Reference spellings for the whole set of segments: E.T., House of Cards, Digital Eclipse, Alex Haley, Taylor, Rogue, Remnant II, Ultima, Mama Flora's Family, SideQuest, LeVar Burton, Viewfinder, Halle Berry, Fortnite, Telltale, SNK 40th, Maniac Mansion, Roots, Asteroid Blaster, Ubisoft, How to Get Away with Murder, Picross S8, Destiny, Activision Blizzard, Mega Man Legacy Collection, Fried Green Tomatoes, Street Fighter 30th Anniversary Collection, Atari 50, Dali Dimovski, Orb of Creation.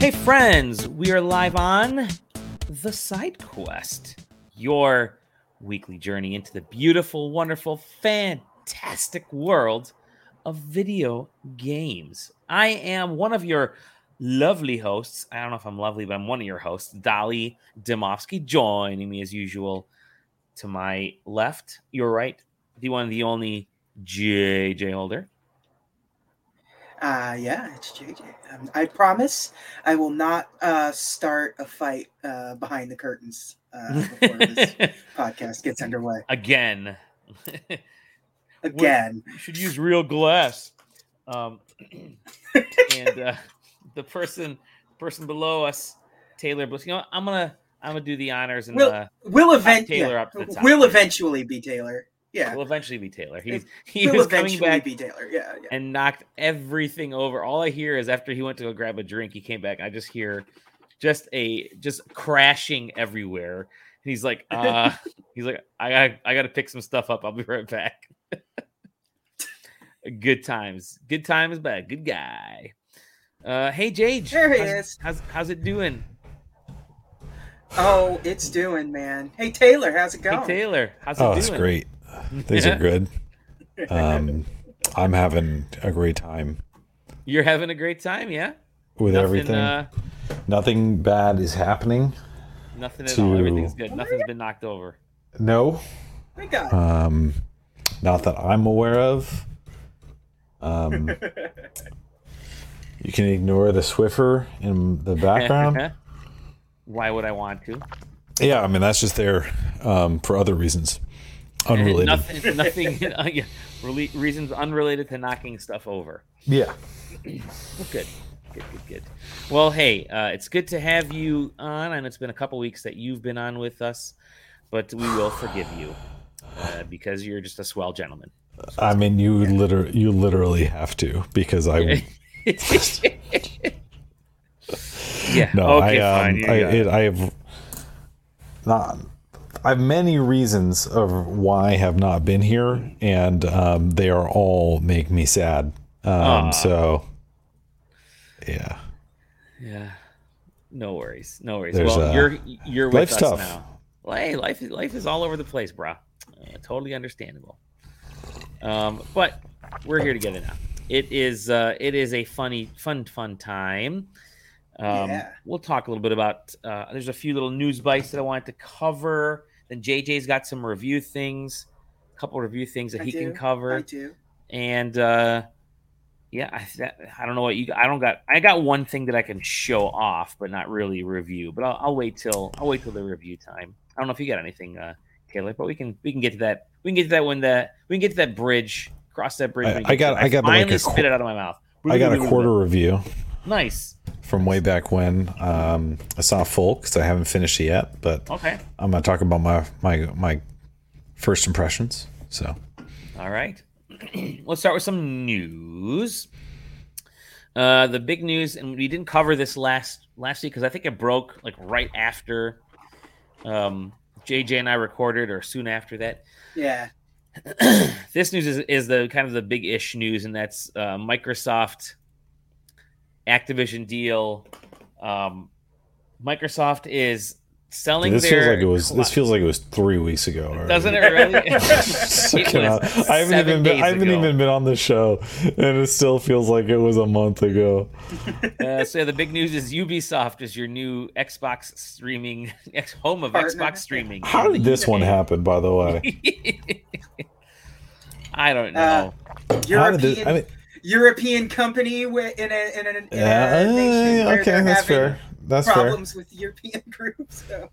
Hey friends, we are live on The Side Quest, your weekly journey into the beautiful, wonderful, fantastic world of video games. I am one of your lovely hosts. I don't know if I'm lovely, but I'm one of your hosts, Dali Dimovski, joining me as usual to my left, your right, the one and the only JJ Holder. Yeah, it's JJ. I promise I will not start a fight behind the curtains before this podcast gets underway. Again. You should use real glass. And the person below us, Taylor. You know, I'm gonna do the honors, and we'll eventually be Taylor. Yeah, will eventually be Taylor. He was coming back. Be Taylor. Yeah, and knocked everything over. All I hear is after he went to go grab a drink, he came back. I just hear just crashing everywhere. And he's like, I gotta pick some stuff up. I'll be right back. Good times, bad. Good guy. Hey, Jage. There he is. How's it doing? Oh, it's doing, man. Hey, Taylor, how's it going? Oh, it's great. Things are good. I'm having a great time. You're having a great time, yeah? With everything. Nothing bad is happening. Nothing at all. Everything's good. Nothing's been knocked over. No. Thank God. Not that I'm aware of. You can ignore the Swiffer in the background. Why would I want to? Yeah, I mean, that's just there for other reasons. Unrelated. Reasons unrelated to knocking stuff over. Yeah. Well, good. Well, hey, it's good to have you on. I know it's been a couple weeks that you've been on with us, but we will forgive you because you're just a swell gentleman. So I mean, you literally have to, because I... Yeah. No, okay, fine. I have many reasons of why I have not been here, and they are all make me sad. So, yeah. Yeah. No worries. There's you're with us tough. Now. Hey, life is all over the place, brah. Totally understandable. But we're here together now. It is a fun time. We'll talk a little bit about there's a few little news bites that I wanted to cover. Then JJ's got some review things, a couple review things that he can cover. I do. And I don't know what you. I got one thing that I can show off, but not really review. But I'll wait till the review time. I don't know if you got anything, Taylor, but we can get to that. We can get to that bridge. Cross that bridge. I finally spit it out of my mouth. I got a quarter review. Nice. From way back when, I saw full because I haven't finished it yet, but okay. I'm going to talk about my first impressions. So, all right, let's start with some news. The big news, and we didn't cover this last week because I think it broke like right after JJ and I recorded, or soon after that. Yeah, this news is the kind of the big ish news, and that's Microsoft. Activision deal. Microsoft is selling This feels like it was 3 weeks ago. Already. Doesn't it really? I haven't even been on the show, and it still feels like it was a month ago. The big news is Ubisoft is your new Xbox streaming home of partner. Xbox streaming. How did this one happen, by the way? I don't know. European company in a nation where they're having problems with European groups. So.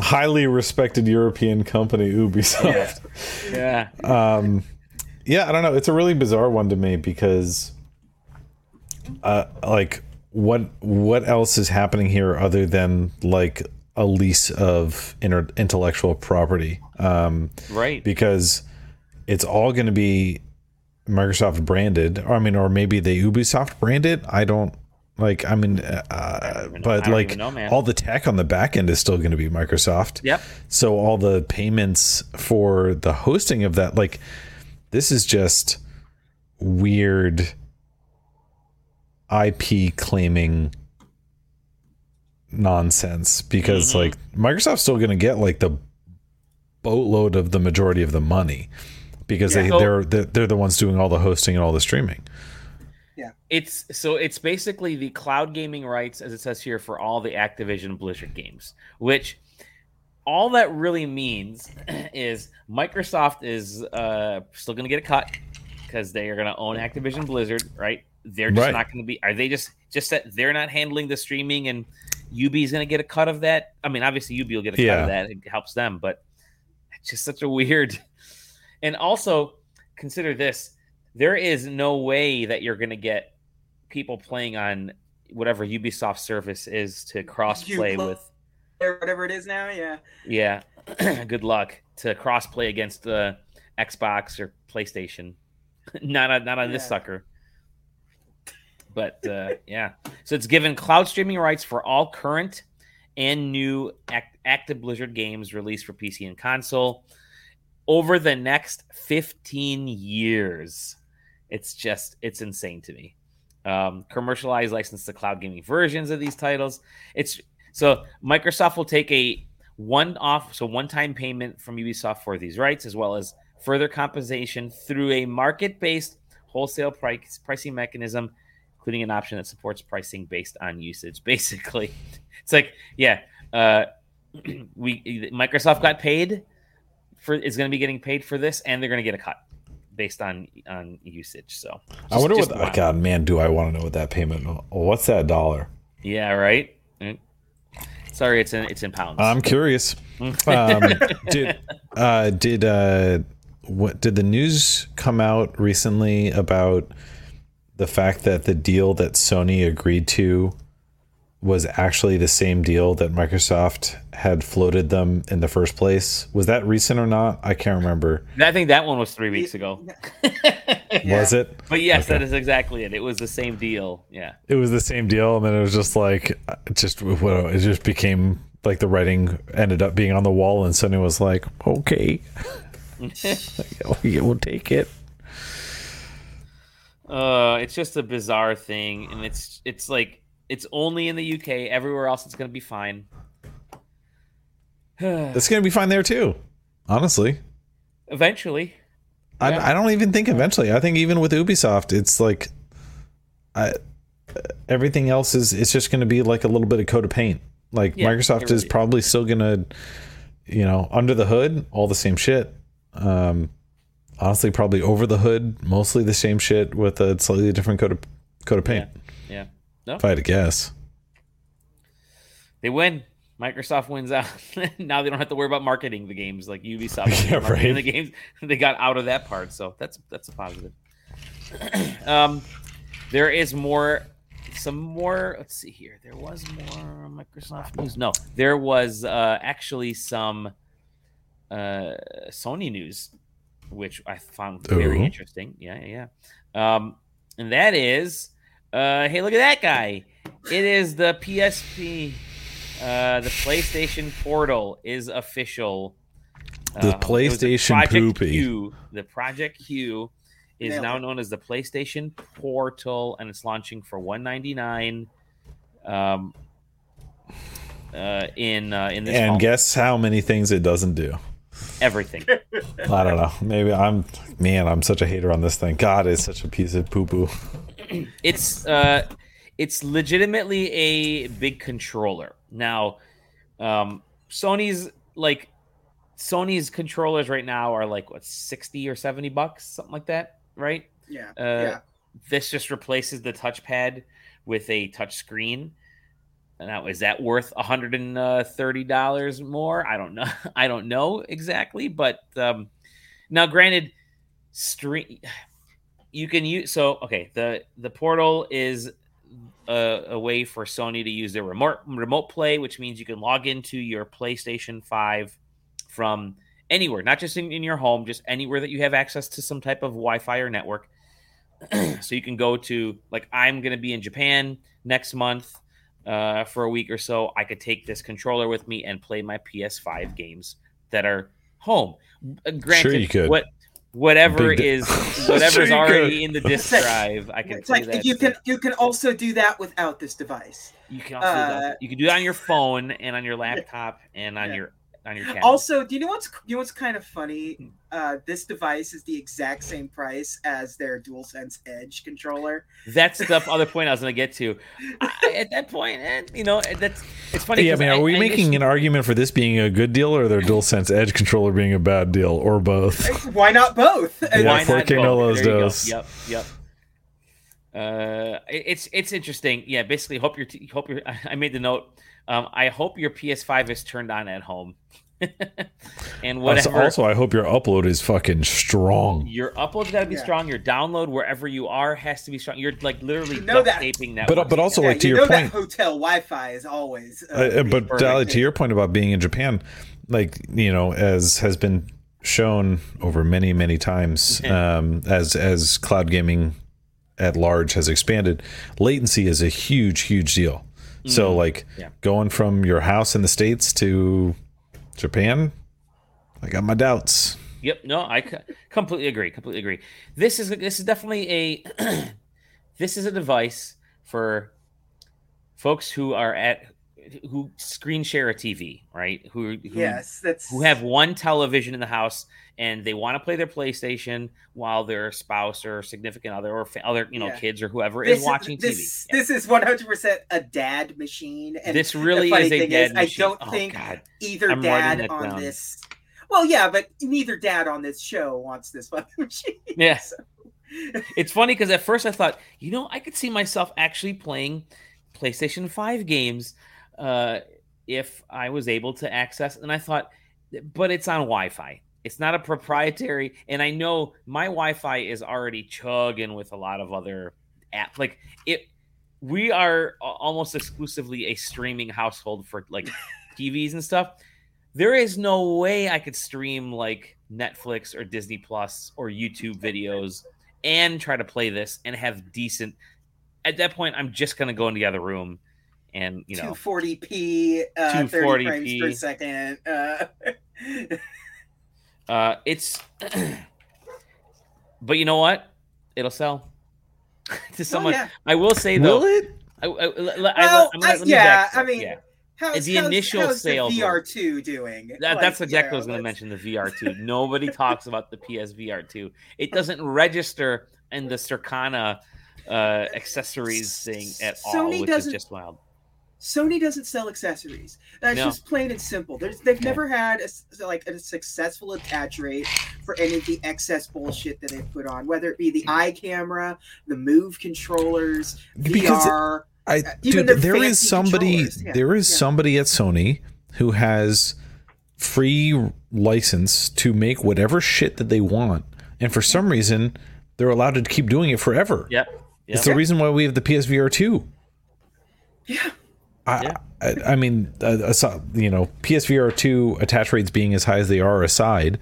Highly respected European company, Ubisoft. Yeah. I don't know. It's a really bizarre one to me because, what else is happening here other than like a lease of intellectual property? Right. Because it's all going to be Microsoft branded, or maybe they Ubisoft branded. I don't know, all the tech on the back end is still going to be Microsoft. Yep. So all the payments for the hosting of that, like, this is just weird IP claiming nonsense, because like Microsoft's still going to get like the boatload of the majority of the money, because they're the ones doing all the hosting and all the streaming. Yeah, it's so it's basically the cloud gaming rights, as it says here, for all the Activision Blizzard games, which all that really means is Microsoft is still going to get a cut because they are going to own Activision Blizzard, right? They're just not going to be. Are they just that they're not handling the streaming and Ubi's going to get a cut of that? I mean, obviously Ubi will get a cut of that. It helps them, but it's just such a weird. And also consider this. There is no way that you're going to get people playing on whatever Ubisoft service is to cross-play with... whatever it is now, yeah. Yeah, good luck to cross-play against Xbox or PlayStation. Not on this sucker. But, yeah. So it's given cloud streaming rights for all current and new active Blizzard games released for PC and console over the next 15 years. It's insane to me. Commercialized license to cloud gaming versions of these titles. So Microsoft will take a one-time payment from Ubisoft for these rights, as well as further compensation through a market-based wholesale pricing mechanism, including an option that supports pricing based on usage. Basically, it's like, Microsoft got paid for, is going to be getting paid for this, and they're going to get a cut based on usage. So I wonder what. Oh God, man, do I want to know what that payment? What's that dollar? Yeah, right. Sorry, it's in pounds. I'm curious. Did the news come out recently about the fact that the deal that Sony agreed to was actually the same deal that Microsoft had floated them in the first place? Was that recent or not? I can't remember. I think that one was 3 weeks ago. Was it? But yes, okay. That is exactly it. It was the same deal. Yeah. It was the same deal, and then it was just like, it just became like the writing ended up being on the wall, and Sony was like, okay, we'll take it. It's just a bizarre thing, and it's like it's only in the UK. Everywhere else, it's going to be fine. It's going to be fine there too, honestly. Eventually, I don't even think eventually. I think even with Ubisoft, it's like everything else is. It's just going to be like a little bit of coat of paint. Like Microsoft is probably still going to, under the hood, all the same shit. Honestly, probably over the hood, mostly the same shit with a slightly different coat of paint. Yeah. No? If I had to guess. They win. Microsoft wins out. Now they don't have to worry about marketing the games like Ubisoft. Yeah, right. The games. They got out of that part, so that's a positive. There is more. Some more. Let's see here. There was more Microsoft news. No, there was actually some Sony news, which I found very interesting. Yeah. And that is, hey, look at that guy. It is the PSP. The PlayStation Portal is official. The PlayStation Poopy. The Project Q is now known as the PlayStation Portal, and it's launching for $199 in this. And home. Guess how many things it doesn't do. Everything. I don't know. Maybe I'm such a hater on this thing. God, it's such a piece of poo-poo. It's legitimately a big controller. Now, Sony's controllers right now are like what, $60 or $70, something like that, right? Yeah. This just replaces the touchpad with a touch screen. Now, is that worth $130 more? I don't know. I don't know exactly, but now, granted, you can use. So, okay, the portal is a way for Sony to use their remote play, which means you can log into your PlayStation 5 from anywhere, not just in your home, just anywhere that you have access to some type of Wi-Fi or network. So you can go to, like, I'm going to be in Japan next month for a week or so. I could take this controller with me and play my PS5 games that are home. Granted, sure you could. What whatever's already in the disk drive. I can. It's like that you can also do that without this device. You can also do that. You can do it on your phone and on your laptop and on your tablet. Also, do you know what's kind of funny? This device is the exact same price as their DualSense Edge controller. That's the other point I was going to get to. At that point, it's funny. Yeah, I mean, are we making an argument for this being a good deal or their DualSense Edge controller being a bad deal, or both? Why not both? Yeah, 4K Nolos does. Yep. It's interesting. Yeah, basically, hope your. I made the note. I hope your PS5 is turned on at home. And whatever. Also, I hope your upload is fucking strong. Your upload's got to be strong. Your download, wherever you are, has to be strong. You're like literally taping that. But also, like to your point, that hotel Wi-Fi is always. But Dali, to your point about being in Japan, like as has been shown over many, many times, as cloud gaming at large has expanded, latency is a huge, huge deal. Mm-hmm. So, going from your house in the States to Japan, I got my doubts. Yep, no, I completely agree. This is definitely a device for folks who screen share a TV, right? Who have one television in the house and they want to play their PlayStation while their spouse or significant other or other kids or whoever is watching TV. This is 100% a dad machine. And this really is a dad machine. I don't think either dad on this. Well, yeah, but neither dad on this show wants this fucking machine. Yeah. So. It's funny because at first I thought, I could see myself actually playing PlayStation 5 games. If I was able to access, and I thought, but it's on Wi-Fi. It's not a proprietary, and I know my Wi-Fi is already chugging with a lot of other apps. Like it, we are almost exclusively a streaming household for like TVs and stuff. There is no way I could stream like Netflix or Disney Plus or YouTube videos and try to play this and have decent. At that point, I'm just gonna go into the other room. And 240p, 30 frames per second. It's, but you know what? It'll sell to someone. Oh, yeah. I will say though, will it? How's sale the VR2 doing? That's exactly what I was going to mention. The VR2. Nobody talks about the PSVR2. It doesn't register in the Circana accessories thing at all, which is just wild. Sony doesn't sell accessories. That's just plain and simple. They've never had a successful attach rate for any of the excess bullshit that they've put on, whether it be the eye camera, the Move controllers, VR. There is somebody at Sony who has free license to make whatever shit that they want, and for some reason, they're allowed to keep doing it forever. Yep. It's the reason why we have the PSVR2. Yeah. I mean, PSVR2 attach rates being as high as they are aside,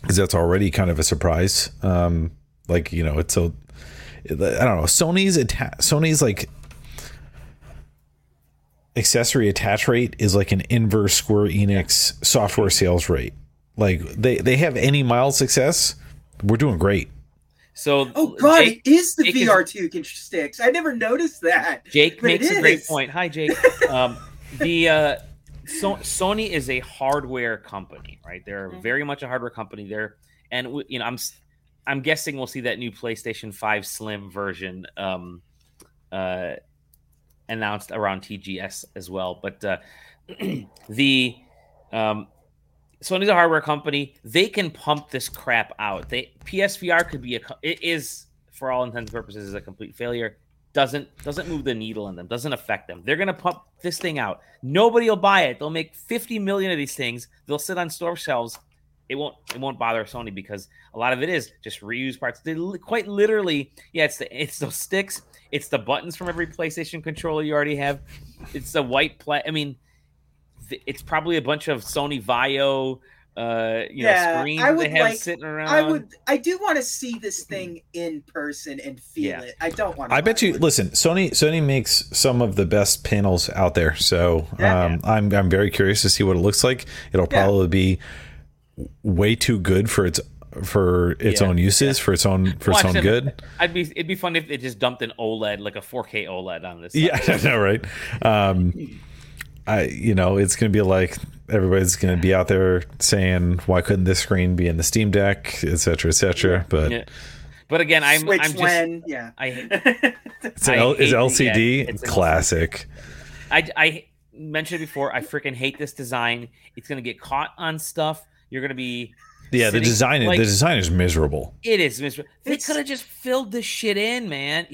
because that's already kind of a surprise. I don't know. Sony's like accessory attach rate is like an inverse Square Enix software sales rate. Like they have any mild success, we're doing great. So, Jake, it is the VR2 sticks. I never noticed that. Jake makes a great point. Hi, Jake. Sony is a hardware company, right? They're very much a hardware company there, and I'm guessing we'll see that new PlayStation 5 Slim version announced around TGS as well. But Sony's a hardware company. They can pump this crap out. PSVR could be it is for all intents and purposes a complete failure. Doesn't move the needle in them. Doesn't affect them. They're gonna pump this thing out. Nobody will buy it. They'll make 50 million of these things. They'll sit on store shelves. It won't bother Sony because a lot of it is just reused parts. They quite literally, it's those sticks. It's the buttons from every PlayStation controller you already have. It's the white it's probably a bunch of Sony Vaio, screens they have sitting around. I do want to see this thing in person and feel it. I don't want to. I bet you. Listen, Sony makes some of the best panels out there, so I'm very curious to see what it looks like. It'll probably be way too good for its for its own uses, for its own good. It'd be funny if they just dumped an OLED, like a 4K OLED on this. Yeah, I know, right? It's going to be like everybody's going to be out there saying, why couldn't this screen be in the Steam Deck, etc., etc. But again, it's LCD classic. I mentioned it before. I freaking hate this design. It's going to get caught on stuff. You're going to be the design is miserable. It is miserable. They could have just filled this shit in, man.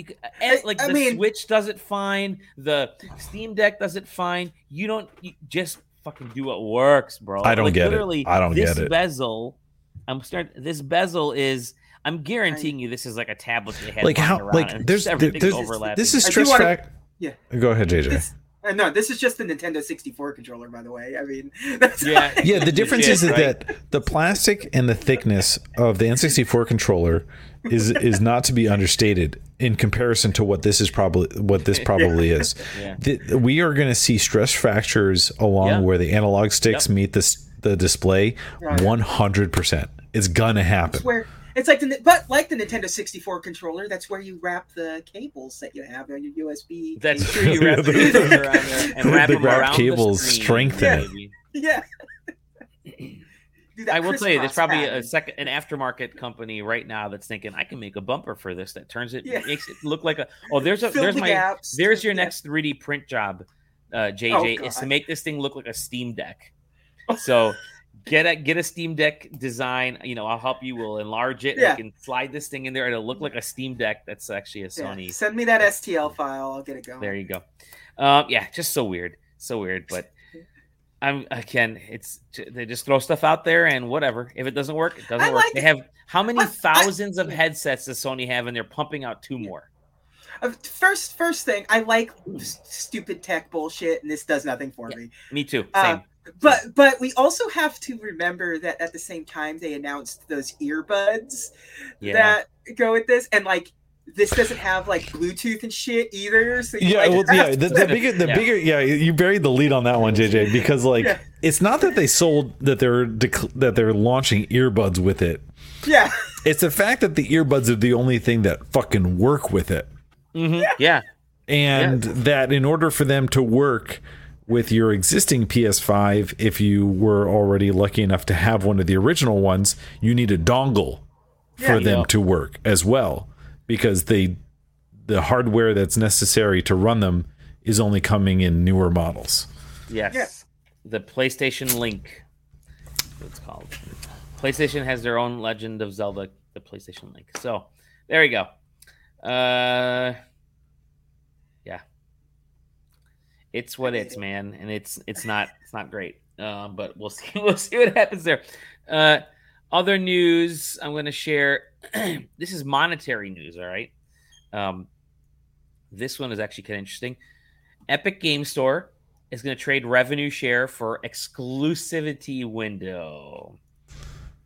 Switch does it fine. The Steam Deck does it fine. You just fucking do what works, bro. I don't get it. I don't get it. This bezel is. I'm guaranteeing you, this is like a tablet they had. Like how? Like there's overlap. This is stress fact. Yeah. Go ahead, JJ. No, this is just the Nintendo 64 controller, by the way. I mean, the difference is that the plastic and the thickness of the N64 controller is not to be understated in comparison to what this is is. Yeah. We are going to see stress fractures along where the analog sticks meet the display 100%. It's gonna happen. It's like the Nintendo 64 controller. That's where you wrap the cables that you have on your USB. That's true. You wrap the cables around there and wrap them around cables, the screen. Strengthen it. I will tell you, there's probably an aftermarket company right now that's thinking, I can make a bumper for this that turns it, makes it look like a. Oh, there's your next 3D print job, JJ, is to make this thing look like a Steam Deck. So. Get a Steam Deck design. I'll help you. We'll enlarge it. I can slide this thing in there, and it'll look like a Steam Deck. That's actually a Sony. Yeah. Send me that STL file. I'll get it going. There you go. Just so weird. So weird. But they just throw stuff out there and whatever. If it doesn't work, it doesn't work. They have how many thousands of headsets does Sony have, and they're pumping out two more. First thing, I like stupid tech bullshit, and this does nothing for me. Me too. Same. But we also have to remember that at the same time they announced those earbuds that go with this, and this doesn't have Bluetooth and shit either. So the bigger you buried the lead on that one, JJ, because it's not that they sold that they're launching earbuds with it. Yeah, it's the fact that the earbuds are the only thing that fucking work with it. Mm-hmm. And that in order for them to work with your existing PS5, if you were already lucky enough to have one of the original ones, you need a dongle for them to work as well, because the hardware that's necessary to run them is only coming in newer models. Yes. The PlayStation Link, that's what it's called. PlayStation has their own Legend of Zelda, the PlayStation Link. So there you go. It's what it's, man, and it's not great. But we'll see what happens there. Other news I'm going to share. This is monetary news, all right. This one is actually kind of interesting. Epic Game Store is going to trade revenue share for exclusivity window.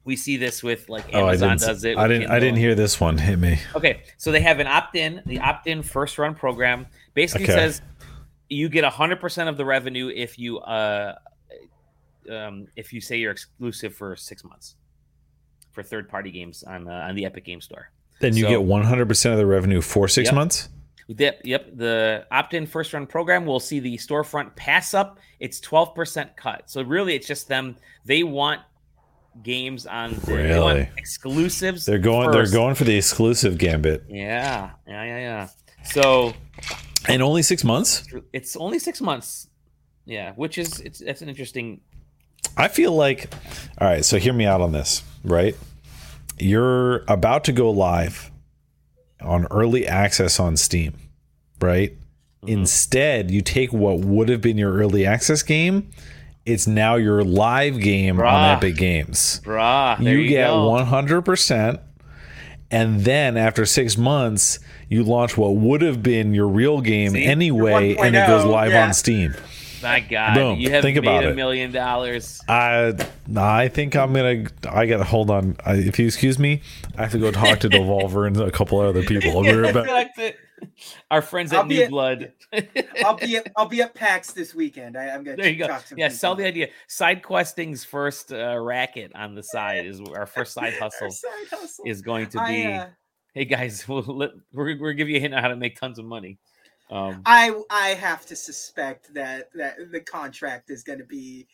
We see this with Amazon does it. I didn't hear this one. Hit me. Okay, so they have an opt-in. The opt-in first run program basically says, you get 100% of the revenue if you say you're exclusive for 6 months for third-party games on the Epic Game Store. Then you get 100% of the revenue for six months? Yep. The opt-in first-run program will see the storefront pass up its 12% cut. So really, it's just them. They want games on they want exclusives. They're going for the exclusive gambit. Yeah. So. And only 6 months? It's only 6 months. Yeah, which is that's an interesting. I feel like, all right, so hear me out on this, right? You're about to go live on early access on Steam, right? Mm-hmm. Instead, you take what would have been your early access game. It's now your live game on Epic Games. You get 100%. And then after 6 months, you launch what would have been your real game anyway, and it goes live on Steam. My God, boom. You have made $1 million. I think I'm gonna. I gotta hold on. If you excuse me, I have to go talk to Devolver and a couple other people. I'll be right back. Our friends at New Blood. I'll be at PAX this weekend. I'm gonna. There you go. Yeah, sell the idea. Side questing's first racket on the side is our first side hustle. Is going to be. Hey guys, we're give you a hint on how to make tons of money. I have to suspect that the contract is going to be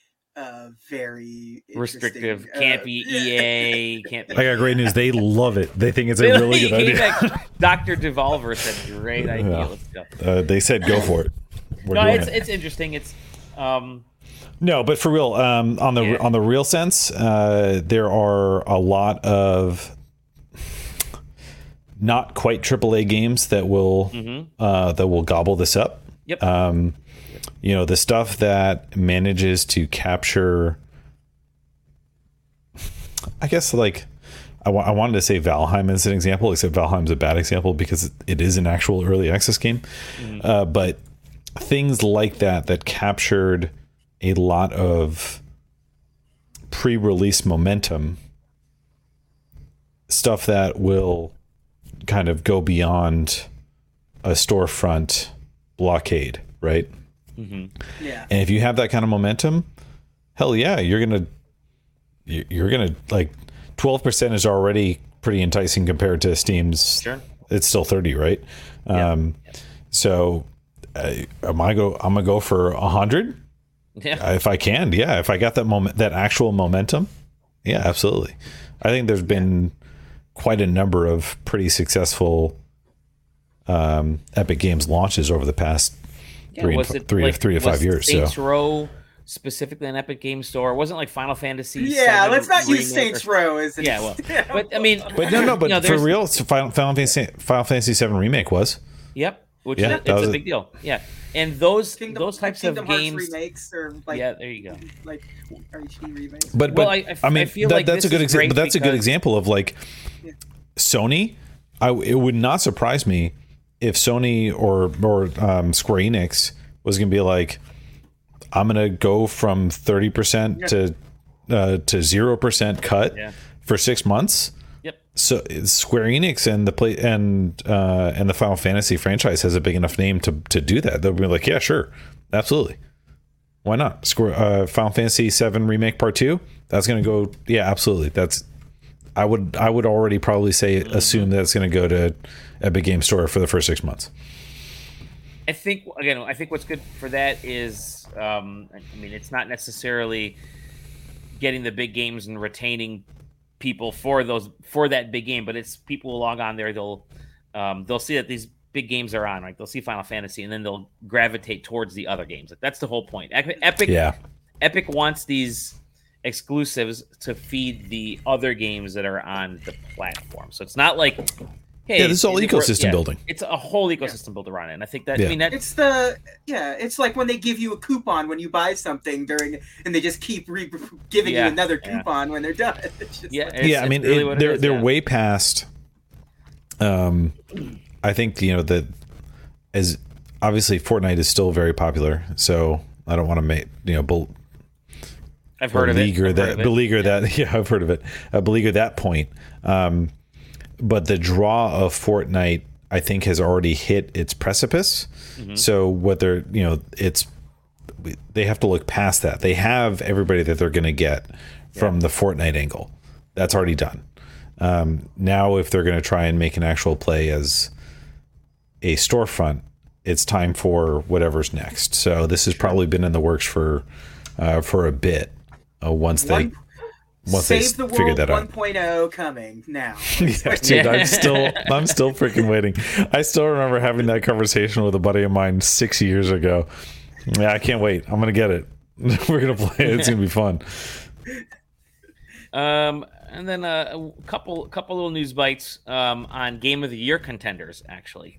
very restrictive. Can't be EA. Can't be. I got great news. They love it. They think it's a really good idea. Like, Dr. Devolver said, "Great idea. Yeah. Let's go." They said, "Go for it." It's interesting. It's. No, but for real, on the real sense, there are a lot of. Not quite AAA games that will gobble this up. Yep. You know, the stuff that manages to capture, I guess, like I wanted to say Valheim as an example, except Valheim's a bad example because it is an actual early access game. Mm-hmm. But things like that captured a lot of pre-release momentum, stuff that will kind of go beyond a storefront blockade, right? Mm-hmm. Yeah. And if you have that kind of momentum, hell yeah, you're gonna like 12% is already pretty enticing compared to Steam's. Sure. It's still 30, right? Yeah. So I'm gonna go for 100. Yeah. If I can, yeah. If I got that moment, that actual momentum, yeah, absolutely. I think there's been quite a number of pretty successful Epic Games launches over the past three to five years. Saints Row specifically an Epic Game Store. It wasn't like Final Fantasy. Yeah, 7 let's not use Saints Row as an example. Yeah, well, but I mean, for real, Final Fantasy 7 Remake was. Yep, which it's a big deal. Yeah, and those types of games. Kingdom Hearts remakes or like, yeah, there you go. Like RPG remakes. But I feel like that's a good example. That's a good example of like. Yeah. Sony, it would not surprise me if Sony or Square Enix was going to be like, I'm going to go from 30% to 0% cut for 6 months. Yep. So Square Enix and and the Final Fantasy franchise has a big enough name to do that. They'll be like, yeah, sure, absolutely, why not? Final Fantasy 7 Remake Part 2. That's going to go, yeah, absolutely. That's. I would already probably assume that it's going to go to Epic Game Store for the first 6 months. I think what's good for that is, it's not necessarily getting the big games and retaining people for that big game, but it's people will log on there. They'll see that these big games are on, right? They'll see Final Fantasy, and then they'll gravitate towards the other games. Like, that's the whole point. Epic wants these exclusives to feed the other games that are on the platform. So it's not like, hey, this is all ecosystem building. It's a whole ecosystem built around it. And I think that it's like when they give you a coupon when you buy something and they just keep giving you another coupon when they're done. They're way past. I think as obviously Fortnite is still very popular, so I don't want to make I've heard of it. Beleaguer that point. But the draw of Fortnite, I think, has already hit its precipice. Mm-hmm. So whether, they have to look past that. They have everybody that they're going to get from the Fortnite angle. That's already done. Now, if they're going to try and make an actual play as a storefront, it's time for whatever's next. So this has probably been in the works for a bit. Once they figure that out. 1.0 coming now. Dude, I'm still freaking waiting. I still remember having that conversation with a buddy of mine 6 years ago. Yeah, I can't wait. I'm gonna get it. We're gonna play it. It's gonna be fun. And then a couple little news bites on Game of the Year contenders. Actually,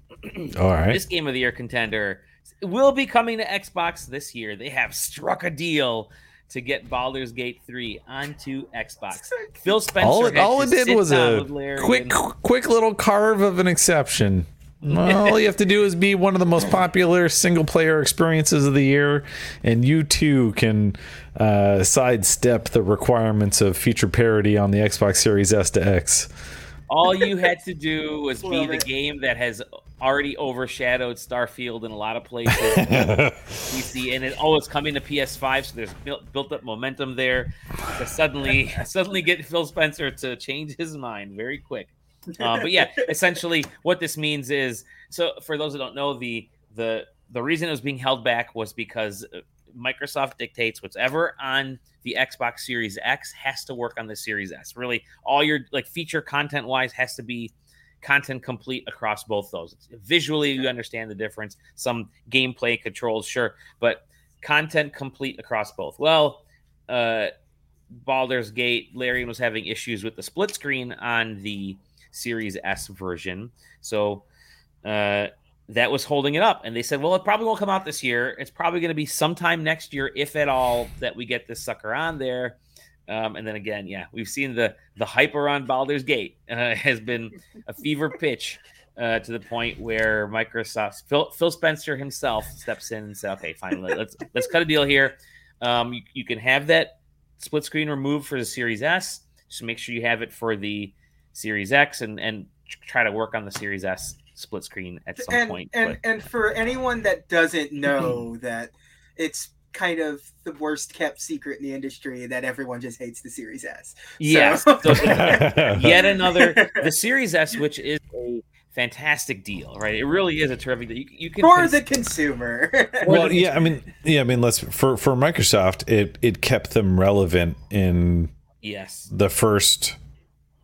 all right. This Game of the Year contender will be coming to Xbox this year. They have struck a deal to get Baldur's Gate 3 onto Xbox. Phil Spencer. All it did was a quick little carve of an exception. All you have to do is be one of the most popular single-player experiences of the year, and you too can sidestep the requirements of feature parity on the Xbox Series S to X. All you had to do was be the game that has already overshadowed Starfield in a lot of places. PC, and it's coming to PS5, so there's built up momentum there. To suddenly get Phil Spencer to change his mind very quick. But yeah, essentially what this means is, so for those who don't know, the reason it was being held back was because Microsoft dictates whatever on the Xbox Series X has to work on the Series S. Really, all your feature content wise has to be content complete across both those. Visually, you understand the difference. Some gameplay controls, sure, but content complete across both. Well, Baldur's Gate, Larian was having issues with the split screen on the Series S version, so that was holding it up, and they said, well, it probably won't come out this year. It's probably going to be sometime next year, if at all, that we get this sucker on there. And then again, yeah, we've seen the hype around Baldur's Gate has been a fever pitch to the point where Microsoft, Phil Spencer himself steps in and says, okay, fine, let's cut a deal here. You can have that split screen removed for the Series S. Just make sure you have it for the Series X, and try to work on the Series S split screen at some point. And for anyone that doesn't know, that it's kind of the worst kept secret in the industry that everyone just hates the Series S. Yes. So yet another, the Series S, which is a fantastic deal, right? It really is a terrific deal. You can for the consumer. Well, yeah, I mean, for Microsoft, it kept them relevant in the first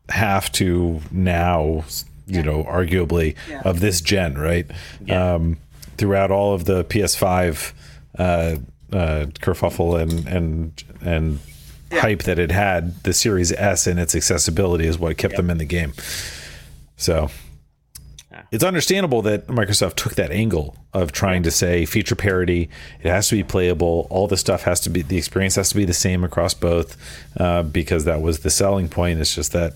half to now. Arguably of this gen, right? Yeah. Throughout all of the PS5 kerfuffle and hype that it had, the Series S and its accessibility is what kept them in the game. So it's understandable that Microsoft took that angle of trying to say feature parity. It has to be playable. All the stuff has to be, the experience has to be the same across both, because that was the selling point. It's just that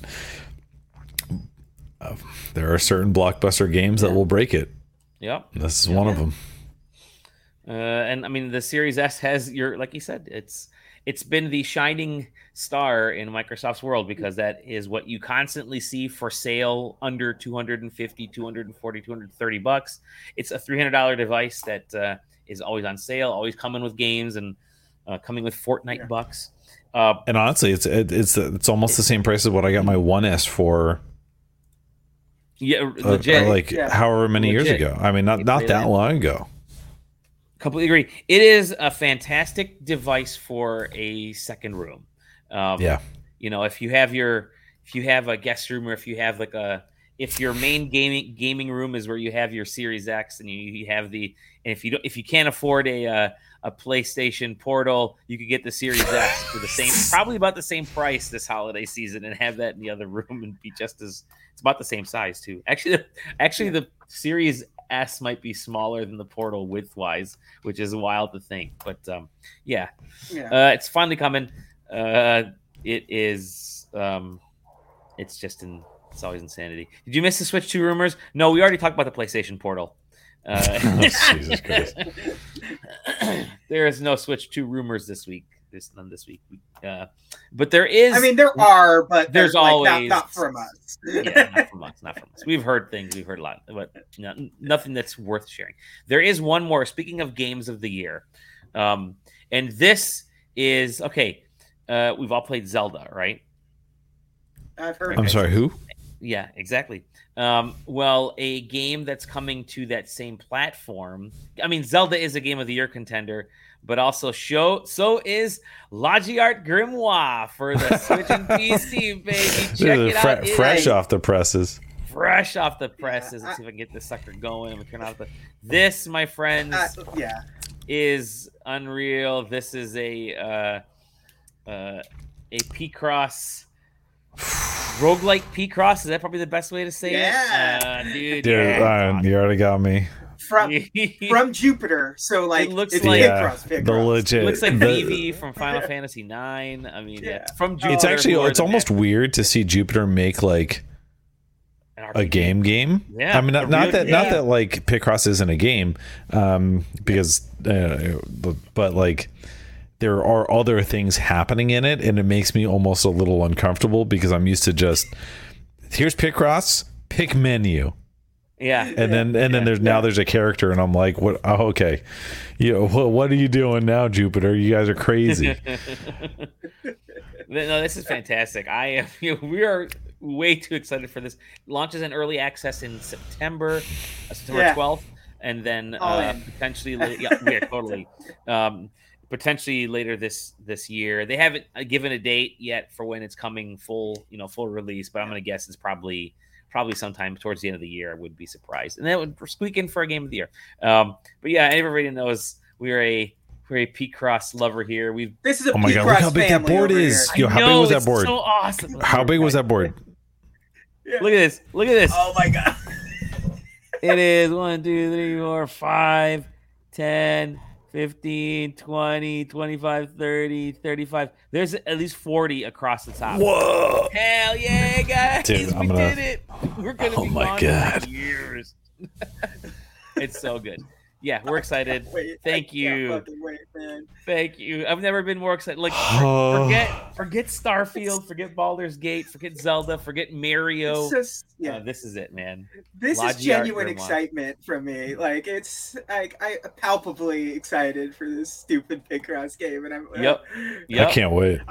there are certain blockbuster games that will break it. Yep. This is one of them. And I mean, the Series S has like you said, it's been the shining star in Microsoft's world, because that is what you constantly see for sale under $250, $240, $230. It's a $300 device that is always on sale, always coming with games, and coming with Fortnite bucks. And honestly, it's almost the same price as what I got my 1S for. Yeah, legit. However many years ago. I mean, not that long ago. Completely agree. It is a fantastic device for a second room. If you have a guest room, or if you have if your main gaming room is where you have your Series X, and you have if you can't afford a PlayStation Portal, you could get the Series X for probably about the same price this holiday season, and have that in the other room, and be just as, it's about the same size too. Actually, the Series S might be smaller than the Portal width-wise, which is wild to think. But it's finally coming. It is. It's just it's always insanity. Did you miss the Switch 2 rumors? No, we already talked about the PlayStation Portal. Oh, Jesus Christ. There is no Switch 2 rumors this week. There's none this week. But there is. I mean, there are, but there's always not from us. Yeah, not from us. Not from us. We've heard things. We've heard a lot, but nothing that's worth sharing. There is one more. Speaking of games of the year, and this is okay. We've all played Zelda, right? I've heard. I'm sorry, who? Yeah, exactly. Well, a game that's coming to that same platform. I mean, Zelda is a game of the year contender, but also so is Logiart Grimoire for the Switch and PC, baby. Check it out. Fresh off the presses. Fresh off the presses. Let's see if I can get this sucker going. We turn off this, my friends, is unreal. This is a Picross. Roguelike Picross, is that probably the best way to say it? You already got me. From Jupiter, so it looks like Picross. The legit. It looks like Vivi from Final Fantasy 9. I mean, from Jupiter. It's actually almost weird to see Jupiter make a game. Yeah, I mean, not that Picross isn't a game, because but. There are other things happening in it, and it makes me almost a little uncomfortable, because I'm used to just here's Picross, pick menu. Yeah. And then there's now there's a character, and I'm like, what? Oh, okay. What are you doing now, Jupiter? You guys are crazy. No, this is fantastic. We are way too excited for this. Launches in early access in September 12th, and then potentially potentially later this year. They haven't given a date yet for when it's coming full release, but I'm going to guess it's probably sometime towards the end of the year. I would be surprised, and that would squeak in for a game of the year. But yeah, everybody knows we're a Picross lover here. This is a Picross family. Oh my god, look how big that board is! Yo, how big was that board? So awesome. How big was that board? Yeah. Look at this! Look at this! Oh my god! It is 1, 2, 3, 4, 5, 10, 15, 20, 25, 30, 35. There's at least 40 across the top. Whoa! Hell yeah, guys! Dude, did it! We're gonna be gone for years. It's so good. Yeah, we're excited. Thank you. Wait, man. Thank you. I've never been more excited. Like, forget Starfield, forget Baldur's Gate, forget Zelda, forget Mario. This is it, man. This Logiart is genuine Grimoire. Excitement from me. Like, it's like I'm palpably excited for this stupid Picross game, and I'm Yep. I can't wait.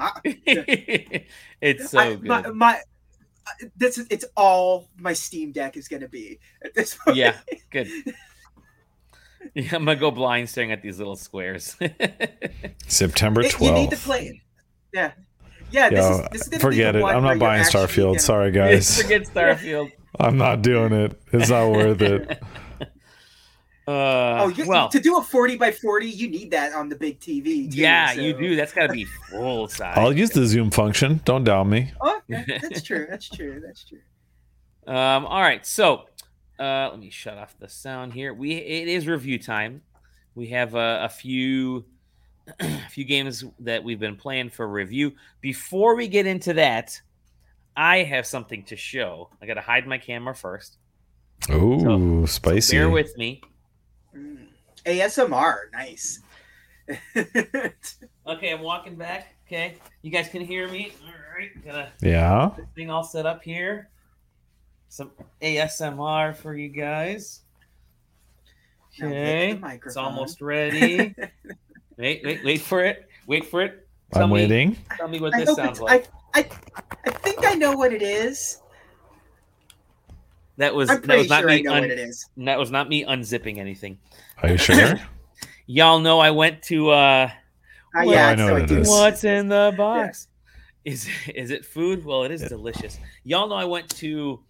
It's so good. It's all my Steam Deck is gonna be at this point. Yeah, good. Yeah, I'm gonna go blind staring at these little squares. September 12th. You need to play it. Yeah, yeah. This is gonna forget be the it. I'm not buying Starfield. Sorry, guys. Forget Starfield. I'm not doing it. It's not worth it. To do a 40x40, you need that on the big TV. Too, you do. That's gotta be full size. I'll use the zoom function. Don't down me. Oh, okay. That's true. All right. So. Let me shut off the sound here. It is review time. We have a few games that we've been playing for review. Before we get into that, I have something to show. I got to hide my camera first. Ooh, spicy. Bear with me. ASMR, nice. Okay, I'm walking back. Okay, you guys can hear me. All right, got this thing all set up here. Some ASMR for you guys. Okay, it's almost ready. Wait for it. Wait for it. Waiting. Tell me what this sounds like. I think I know what it is. That was not me unzipping anything. Are you sure? Y'all know I went to. I know what it is. What's in the box? Yeah. Is it food? Well, it is delicious. Y'all know I went to.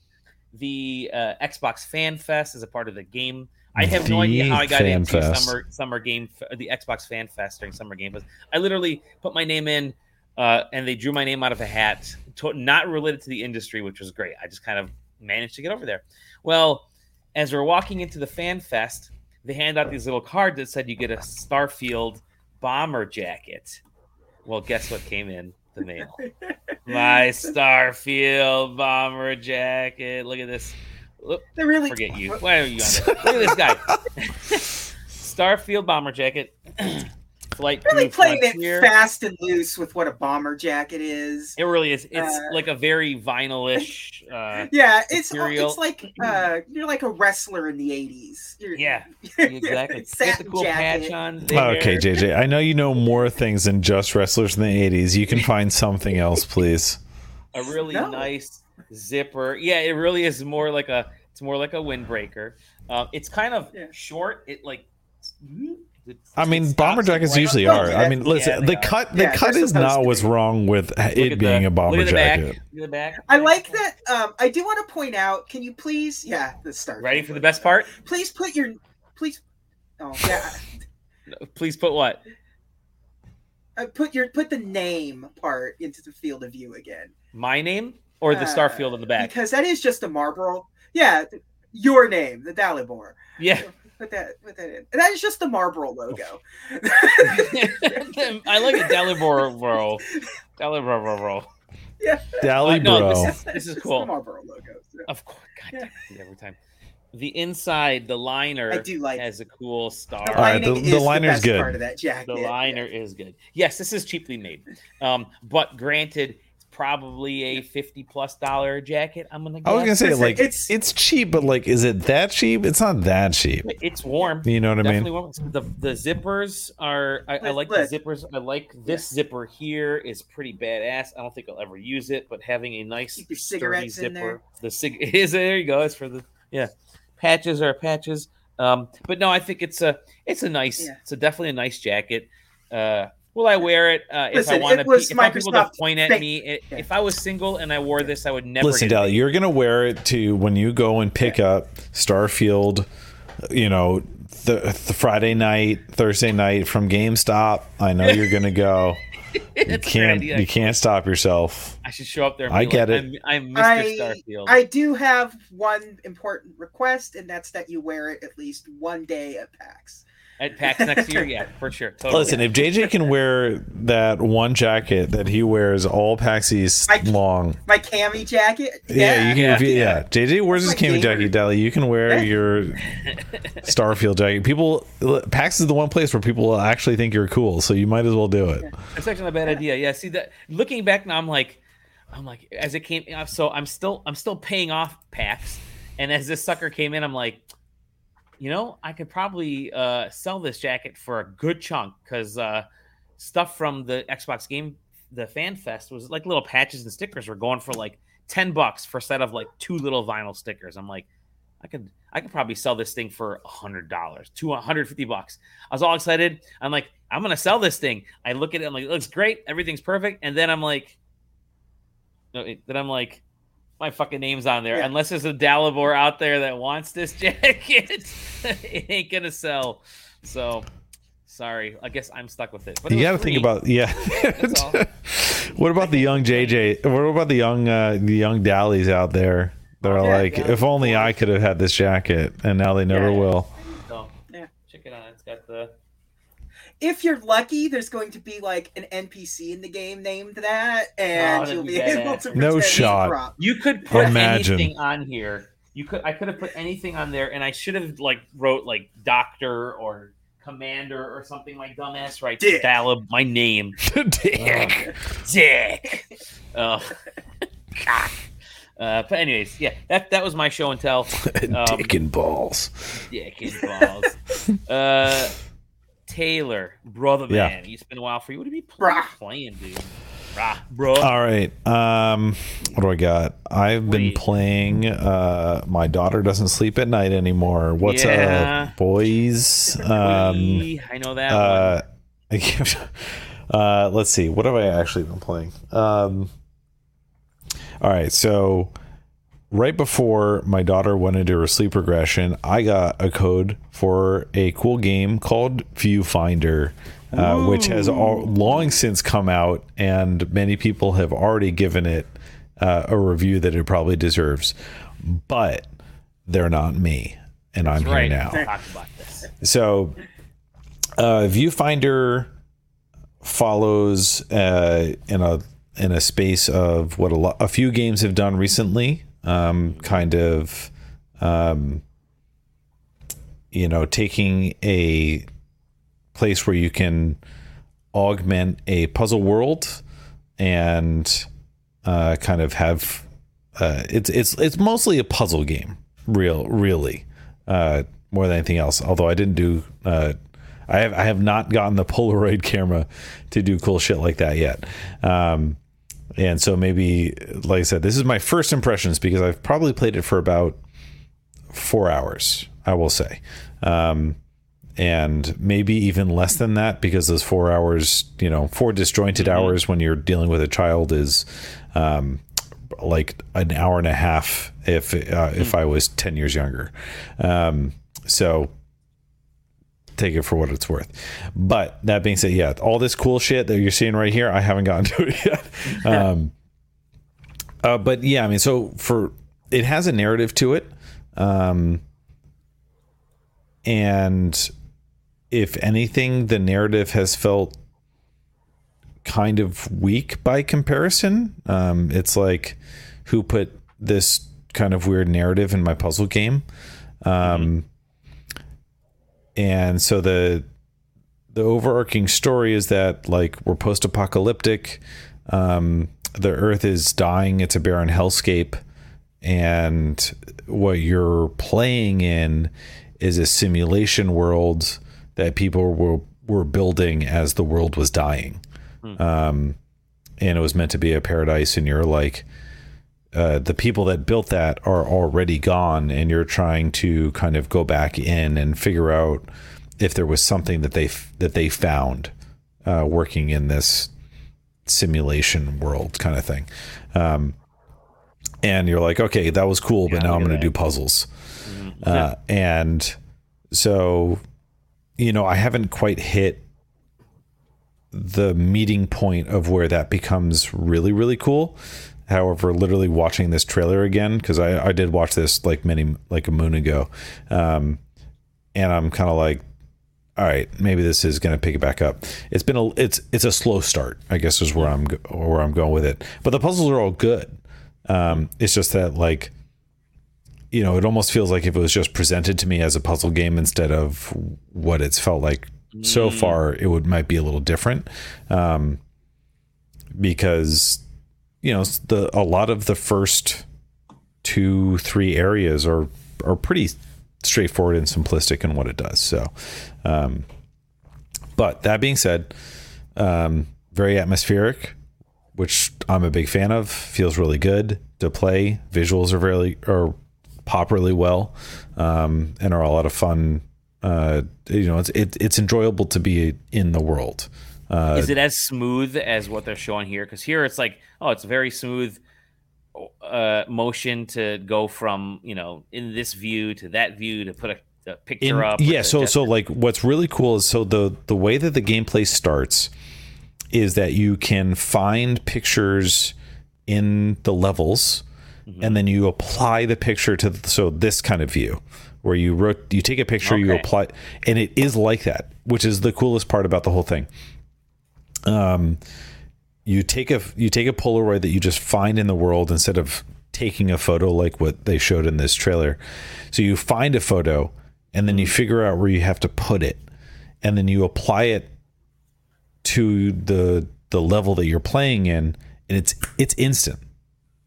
The Xbox Fan Fest is a part of the game. I have no idea how I got into summer game, the Xbox Fan Fest during summer game fest. I literally put my name in, and they drew my name out of a hat, not related to the industry, which was great. I just kind of managed to get over there. Well, as we're walking into the Fan Fest, they hand out these little cards that said you get a Starfield bomber jacket. Well, guess what came in the mail? My Starfield bomber jacket. Look at this. Look, they really forget you. Why are you on that? Look at this guy. Starfield bomber jacket. Flight really playing it fast and loose with what a bomber jacket is. It really is. It's like a very vinyl-ish. It's like you're like a wrestler in the 80s. Exactly. Get the cool jacket. Patch on. There. Okay, JJ, I know you know more things than just wrestlers in the 80s. You can find something else, please. A really nice zipper. Yeah, it really is more like a windbreaker. It's kind of short. It like. I mean, bomber jackets usually are. I mean, listen, the cut is not what's wrong with it being a bomber jacket. I like that. I do want to point out. Can you please? Yeah, let's start. Ready for the best part? Please put your. Please. Oh yeah. Please put what? Put the name part into the field of view again. My name or the Starfield on the back? Because that is just a Marlboro. Yeah, your name, the Dalibor. Yeah. Put that in. And that is just the Marlboro logo. I like a Daliboro. Yeah. Daliboro. No, this is cool. It's the Marlboro logo. So. Of course. God damn it, every time. The inside, the liner has a cool star. All right, the liner's good. Part of that jacket. The liner is good. Yes, this is cheaply made. But granted, it's probably a $50+ jacket. I'm gonna guess. I was gonna say, like, it's cheap, but like, is it that cheap? It's not that cheap. It's warm. You know what I mean? Warm. The zippers are. I like the zippers. I like this zipper here is pretty badass. I don't think I'll ever use it, but having a nice sturdy zipper. In there. The is there you go. It's for the patches are patches. But no, I think it's a nice. Yeah. It's definitely a nice jacket. Will I wear it if I want to? If I people to point at me, if I was single and I wore this, I would never. Listen, Dali, you're gonna wear it to when you go and pick up Starfield. You know, the Friday night, Thursday night from GameStop. I know you're gonna go. You can't stop yourself. I should show up there. And I get it. I'm Mr. Starfield. I do have one important request, and that's that you wear it at least one day at PAX. At PAX next year, yeah, for sure. Totally. Listen, if JJ can wear that one jacket that he wears all PAX East long, my cami jacket, yeah. JJ wears his cami jacket, Dali. You can wear your Starfield jacket. People, PAX is the one place where people actually think you're cool, so you might as well do it. That's actually not a bad idea. Yeah, see that. Looking back now, I'm like, as it came off, so I'm still paying off PAX, and as this sucker came in, I'm like. You know, I could probably sell this jacket for a good chunk because stuff from the Xbox game, the Fan Fest, was like little patches and stickers were going for like $10 for a set of like two little vinyl stickers. I'm like, I could probably sell this thing for $100 to $150. I was all excited. I'm like, I'm gonna sell this thing. I look at it. I'm like, it looks great. Everything's perfect. And then I'm like. My fucking name's on there. Yeah. Unless there's a Dalibor out there that wants this jacket, it ain't gonna sell. So sorry, I guess I'm stuck with it. But you got to think about That's all. What about the young JJ? What about the young Dallies out there? They're like, yeah. If only I could have had this jacket, and now they never will. So, check it out. It's got the. If you're lucky, there's going to be like an NPC in the game named that, and you'll be able to. No shot. You could put anything on here. I could have put anything on there, and I should have wrote doctor or commander or something like dumbass right. Dalib, my name. Dick. Oh. But anyways, that was my show and tell. Dick and balls. Dick and balls. Taylor, brother man, it's been a while for you. What have you been playing, dude? Bro. All right. What do I got? I've been playing. My daughter doesn't sleep at night anymore. What's up, boys? I know that. Let's see. What have I actually been playing? All right. So right before my daughter went into her sleep regression, I got a code for a cool game called Viewfinder, which has long since come out, and many people have already given it a review that it probably deserves. But they're not me, and I'm here now. Talk about this. So Viewfinder follows in a space of what a few games have done recently. Taking a place where you can augment a puzzle world and it's mostly a puzzle game, really, more than anything else. Although I didn't do I have not gotten the Polaroid camera to do cool shit like that yet. And so maybe, like I said, this is my first impressions because I've probably played it for about 4 hours, I will say. And maybe even less than that because those 4 hours, four disjointed hours when you're dealing with a child is like an hour and a half if I was 10 years younger. So take it for what it's worth. But that being said, all this cool shit that you're seeing right here, I haven't gotten to it yet. It has a narrative to it. And if anything, the narrative has felt kind of weak by comparison. It's like, who put this kind of weird narrative in my puzzle game? And so the overarching story is that we're post-apocalyptic, the Earth is dying. It's a barren hellscape. And what you're playing in is a simulation world that people were building as the world was dying. And it was meant to be a paradise, and you're like, the people that built that are already gone, and you're trying to kind of go back in and figure out if there was something that they found working in this simulation world kind of thing. And you're like, okay, that was cool, but now I'm going to do puzzles. And so, you know, I haven't quite hit the meeting point of where that becomes really, really cool. However, literally watching this trailer again, because I did watch this like a moon ago. And I'm kind of like, all right, maybe this is going to pick it back up. It's been it's a slow start, I guess, is where I'm going with it. But the puzzles are all good. It's just that, like, you know, it almost feels like if it was just presented to me as a puzzle game instead of what it's felt like so far, it might be a little different. Because, you know, a lot of the first 2-3 areas are pretty straightforward and simplistic in what it does. So, but that being said, very atmospheric, which I'm a big fan of. Feels really good to play. Visuals pop really well, and are a lot of fun. You know, it's enjoyable to be in the world. Is it as smooth as what they're showing here? Because here it's like, oh, it's very smooth motion to go from, you know, in this view to that view to put a picture up. Yeah. So like, what's really cool is the way that the gameplay starts is that you can find pictures in the levels, and then you apply the picture to this kind of view, where you take a picture, you apply, and it is like that, which is the coolest part about the whole thing. You take a Polaroid that you just find in the world instead of taking a photo like what they showed in this trailer. So you find a photo, and then you figure out where you have to put it, and then you apply it to the level that you're playing in, and it's instant.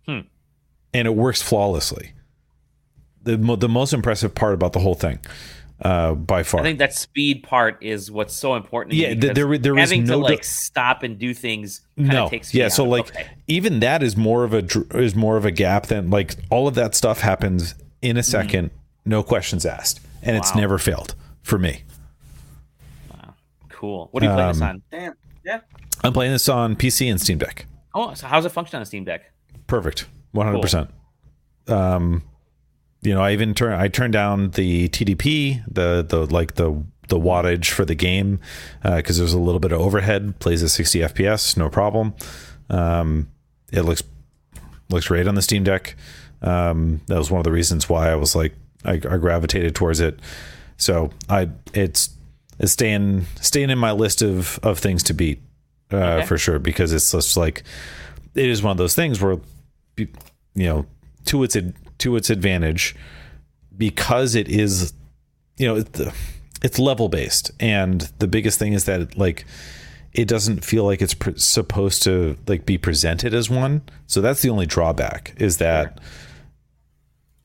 And it works flawlessly. The most impressive part about the whole thing, by far. I think that speed part is what's so important. Yeah, there is no stop and do things. No, takes yeah. So out. Like even that is more of a gap than like all of that stuff happens in a second, no questions asked, and it's never failed for me. Wow, cool. What are you playing this on? Damn, yeah. I'm playing this on PC and Steam Deck. Oh, so how's it function on the Steam Deck? Perfect. 100%. Cool. You know, I turned down the TDP, the wattage for the game, because there's a little bit of overhead. Plays at 60 FPS, no problem. It looks great on the Steam Deck. That was one of the reasons why I was like I gravitated towards it. So it's staying in my list of things to beat for sure, because it's just like it is one of those things where, you know, to its advantage, because it is, you know, it's level based, and the biggest thing is that it doesn't feel like it's supposed to be presented as one. So that's the only drawback, is that,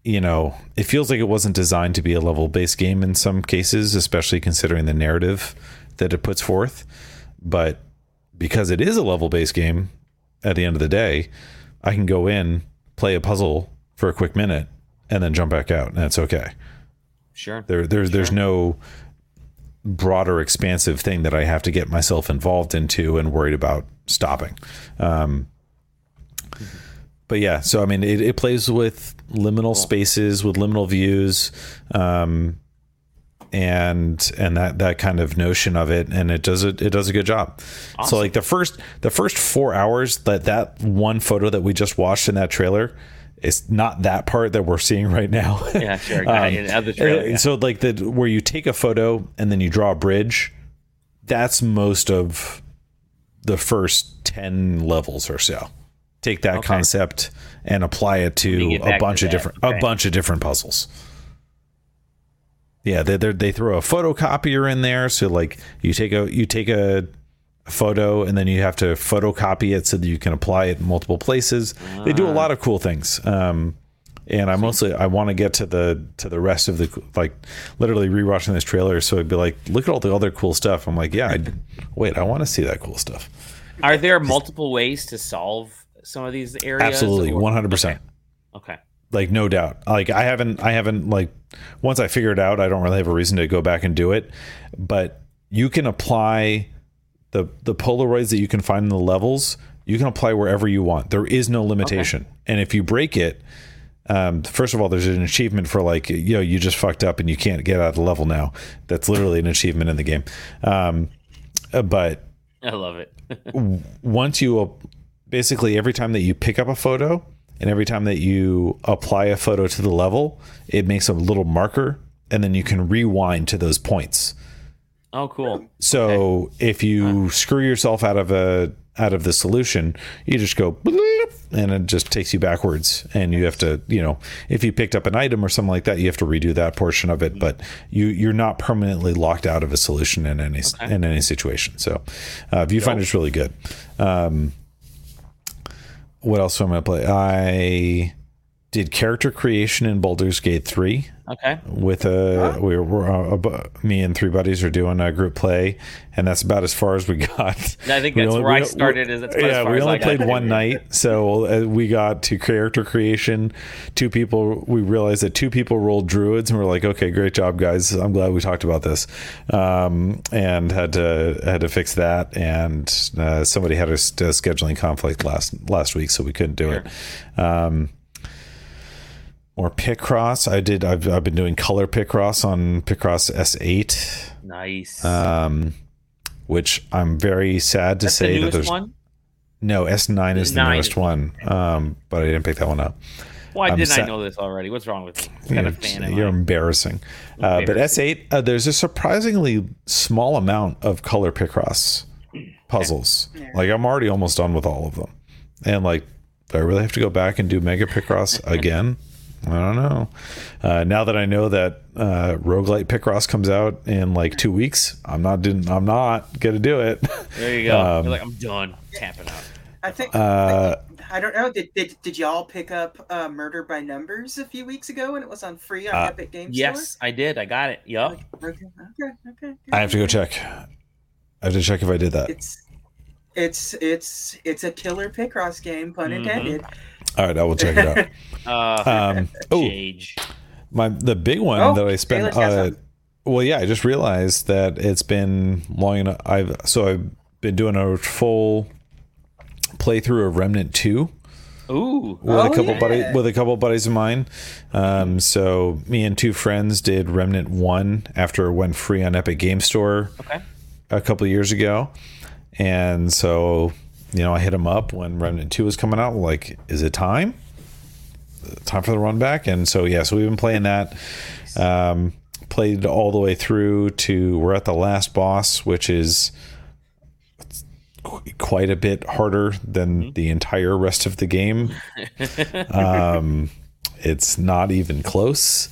you know, it feels like it wasn't designed to be a level based game in some cases, especially considering the narrative that it puts forth. But because it is a level based game, at the end of the day, I can go in, play a puzzle for a quick minute, and then jump back out, and that's okay. Sure. There's no broader, expansive thing that I have to get myself involved into and worried about stopping. But yeah, so I mean, it plays with liminal spaces, with liminal views, and that kind of notion of it, and it does a good job. Awesome. So like the first 4 hours, that one photo that we just watched in that trailer, it's not that part that we're seeing right now. Yeah, sure. Another trailer. Yeah. So like where you take a photo and then you draw a bridge, that's most of the first 10 levels or so. Take that concept and apply it to a bunch of different puzzles. Yeah, they throw a photocopier in there, so like you take a photo, and then you have to photocopy it so that you can apply it in multiple places. They do a lot of cool things. And I want to get to the rest of the, like, literally rewatching this trailer. So I'd be like, look at all the other cool stuff. I'm like, yeah, I want to see that cool stuff. Are there multiple ways to solve some of these areas? Absolutely. 100%. Okay. Like, no doubt. Like, I haven't like, once I figure it out, I don't really have a reason to go back and do it, but you can apply the Polaroids that you can find in the levels. You can apply wherever you want. There is no limitation. Okay. And if you break it, first of all, there's an achievement for, like, you know, you just fucked up and you can't get out of the level now. That's literally an achievement in the game. But I love it. Once you basically, every time that you pick up a photo and every time that you apply a photo to the level, it makes a little marker, and then you can rewind to those points. Oh, cool. So if you screw yourself out of the solution, you just go bloop, and it just takes you backwards, and you have to, you know, if you picked up an item or something like that, you have to redo that portion of it, but you're not permanently locked out of a solution in any situation. So Viewfinder is really good. What else am I going to play? I did character creation in Baldur's Gate 3. Okay. With me and three buddies are doing a group play, and that's about as far as we got. I think that's where I started. We only played one night, so we got to character creation. We realized that two people rolled druids, and we're like, okay, great job, guys. I'm glad we talked about this, and had to fix that. And somebody had a scheduling conflict last week, so we couldn't do it. Or Picross. I've been doing color Picross on Picross S8. Nice. Which I'm very sad to say that there's one? No, S9 is the newest one. But I didn't pick that one up. Why didn't I know this already? What's wrong with you? You're embarrassing. But S8, there's a surprisingly small amount of color Picross puzzles. Okay. Like, I'm already almost done with all of them. And, like, do I really have to go back and do Mega Picross again? I don't know. Now that I know that Roguelite Picross comes out in like 2 weeks, I'm not gonna do it. There you go. You're like, I'm done tapping out. I think I don't know. Did y'all pick up Murder by Numbers a few weeks ago when it was on free on Epic Game Store? Yes, I did. I got it. Yup. Okay. I have to go check. I have to check if I did that. It's a killer Picross game, pun intended. All right, I will check it out. The big one that I spent. I just realized that it's been long enough. I've been doing a full playthrough of Remnant II. Ooh, with a couple buddies of mine. So me and two friends did Remnant 1 after it went free on Epic Game Store a couple years ago, and so. You know, I hit him up when Remnant 2 was coming out. Like, is it time? Time for the run back? And so, yeah, so we've been playing that. Played all the way through to we're at the last boss, which is quite a bit harder than the entire rest of the game. It's not even close.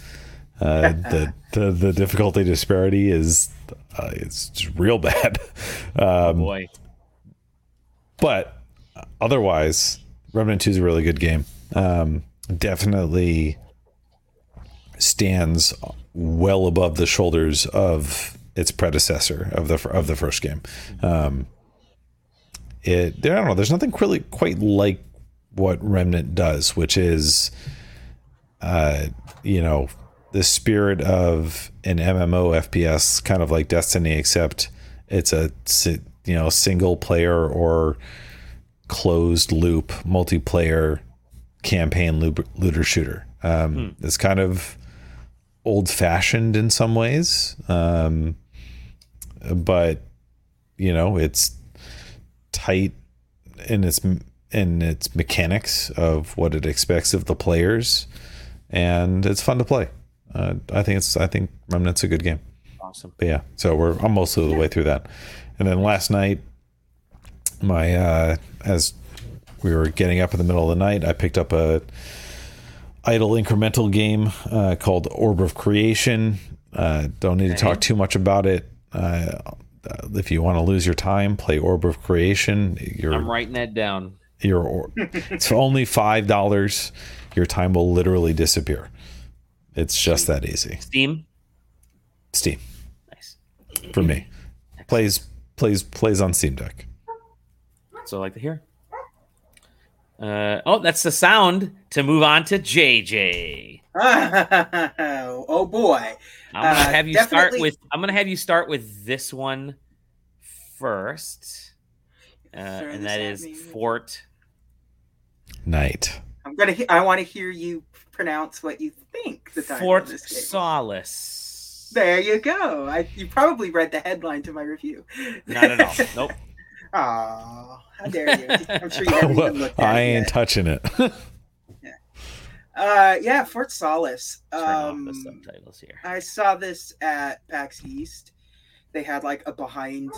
The difficulty disparity is it's real bad. Boy. But otherwise, Remnant 2 is a really good game. Definitely stands well above the shoulders of its predecessor of the first game. I don't know. There's nothing really quite like what Remnant does, which is, you know, the spirit of an MMO FPS, kind of like Destiny, except it's a. You know, single player or closed loop multiplayer campaign looter shooter. It's kind of old fashioned in some ways, but you know, it's tight in its mechanics of what it expects of the players, and it's fun to play. I think Remnant's a good game. Awesome. But yeah, so I'm most of the way through that. And then last night, my as we were getting up in the middle of the night, I picked up a idle incremental game called Orb of Creation. Don't need to talk too much about it. if you want to lose your time, play Orb of Creation. I'm writing that down. It's only $5. Your time will literally disappear. It's just that easy. Steam. Nice. For me. Plays on Steam Deck. That's what I like to hear. Oh, that's the sound to move on to JJ. Oh boy. I'm gonna have you start with this one first. And that is Fortnite. I want to hear you pronounce what you think the title of this game is. Fort Solis. There you go. You probably read the headline to my review. Not at all. Nope. Oh, how dare you! I'm sure you haven't even looked at it. I ain't touching it. Yeah, Fort Solis. Turn off the subtitles here. I saw this at PAX East. They had like a behind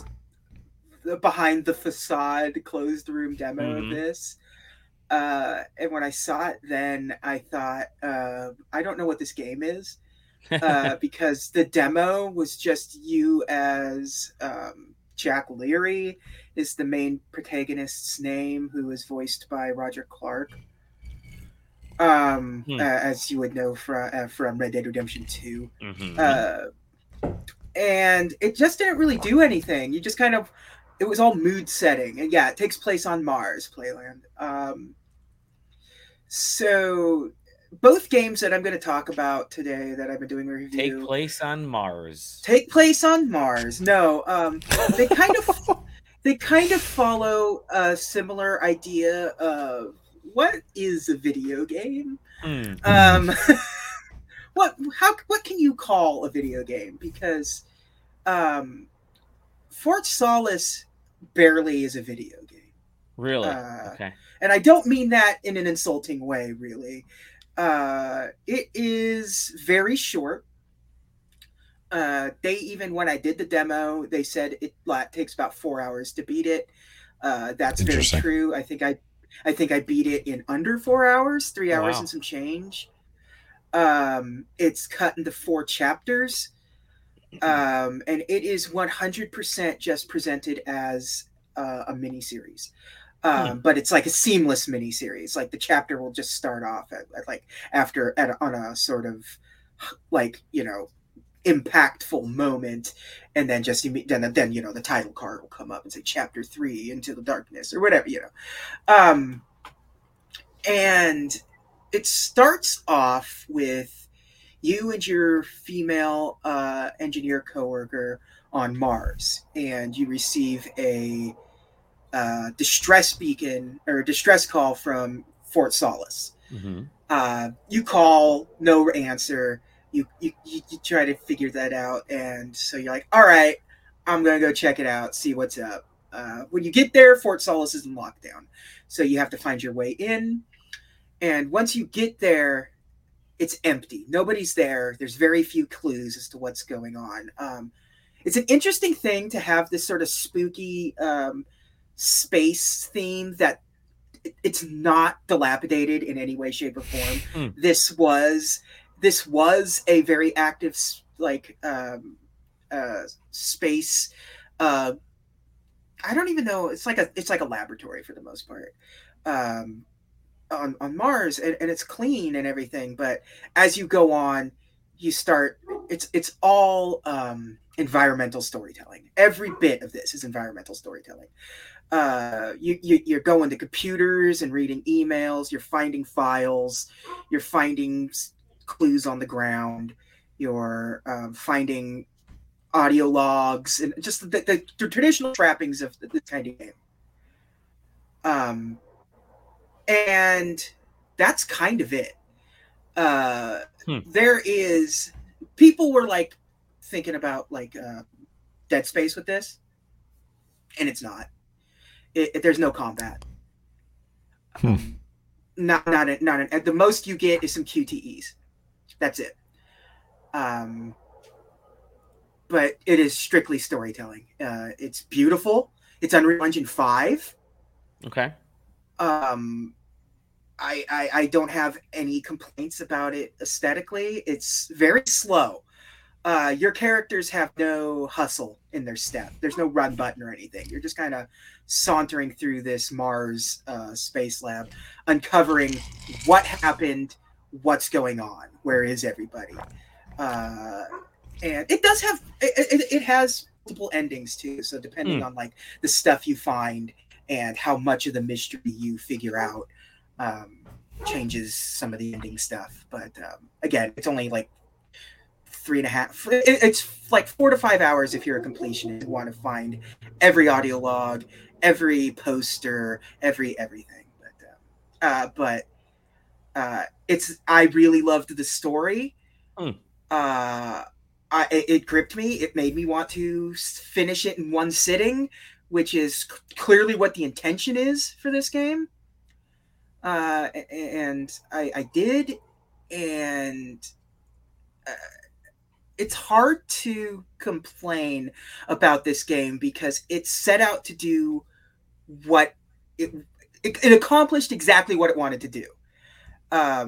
the facade closed room demo of this. And when I saw it, then I thought, I don't know what this game is, because the demo was just you as Jack Leary is the main protagonist's name, who is voiced by Roger Clark, as you would know from Red Dead Redemption 2. And it just didn't really do anything. You just kind of, it was all mood setting. And yeah, it takes place on Mars, Playland. So both games that I'm going to talk about today that I've been doing a review take place on Mars. No, they kind of follow a similar idea of what is a video game. What can you call a video game? Because Fort Solis barely is a video game. Really? Okay. And I don't mean that in an insulting way, really. It is very short. When I did the demo, they said it takes about 4 hours to beat it. That's very true. I think I beat it in under 4 hours, 3 hours and some change. It's cut into 4 chapters. And it is 100% just presented as a miniseries. But it's like a seamless miniseries. Like the chapter will just start off on a sort of impactful moment, and then then the title card will come up and say chapter 3 into the darkness or whatever, and it starts off with you and your female engineer coworker on Mars, and you receive a distress beacon or distress call from Fort Solis. You call, no answer. You try to figure that out, and so you're like, all right, I'm gonna go check it out, see what's up. When you get there, Fort Solis is in lockdown, so you have to find your way in. And once you get there, it's empty. Nobody's there. There's very few clues as to what's going on. It's an interesting thing to have this sort of spooky space theme that it's not dilapidated in any way, shape, or form. This was a very active space. I don't even know. It's like a laboratory for the most part on Mars, and it's clean and everything. But as you go on, you start. It's all environmental storytelling. Every bit of this is environmental storytelling. You're going to computers and reading emails. You're finding files. You're finding clues on the ground. You're finding audio logs and just the traditional trappings of the kind of game. And that's kind of it. People were like thinking about Dead Space with this, and it's not. There's no combat. Not the most you get is some QTEs. That's it. But it is strictly storytelling. It's beautiful. It's Unreal Engine 5. Okay. I don't have any complaints about it aesthetically. It's very slow. Your characters have no hustle in their step. There's no run button or anything. You're just kind of sauntering through this Mars space lab, uncovering what happened, what's going on, where is everybody. And it does have, it has multiple endings too. So depending on like the stuff you find and how much of the mystery you figure out changes some of the ending stuff. But again, it's only like 3.5, it's like 4 to 5 hours if you're a completionist. You want to find every audio log, every poster, everything. But I really loved the story. It gripped me. It made me want to finish it in one sitting, which is clearly what the intention is for this game. And I did. And it's hard to complain about this game because it set out to do what it accomplished exactly what it wanted to do. But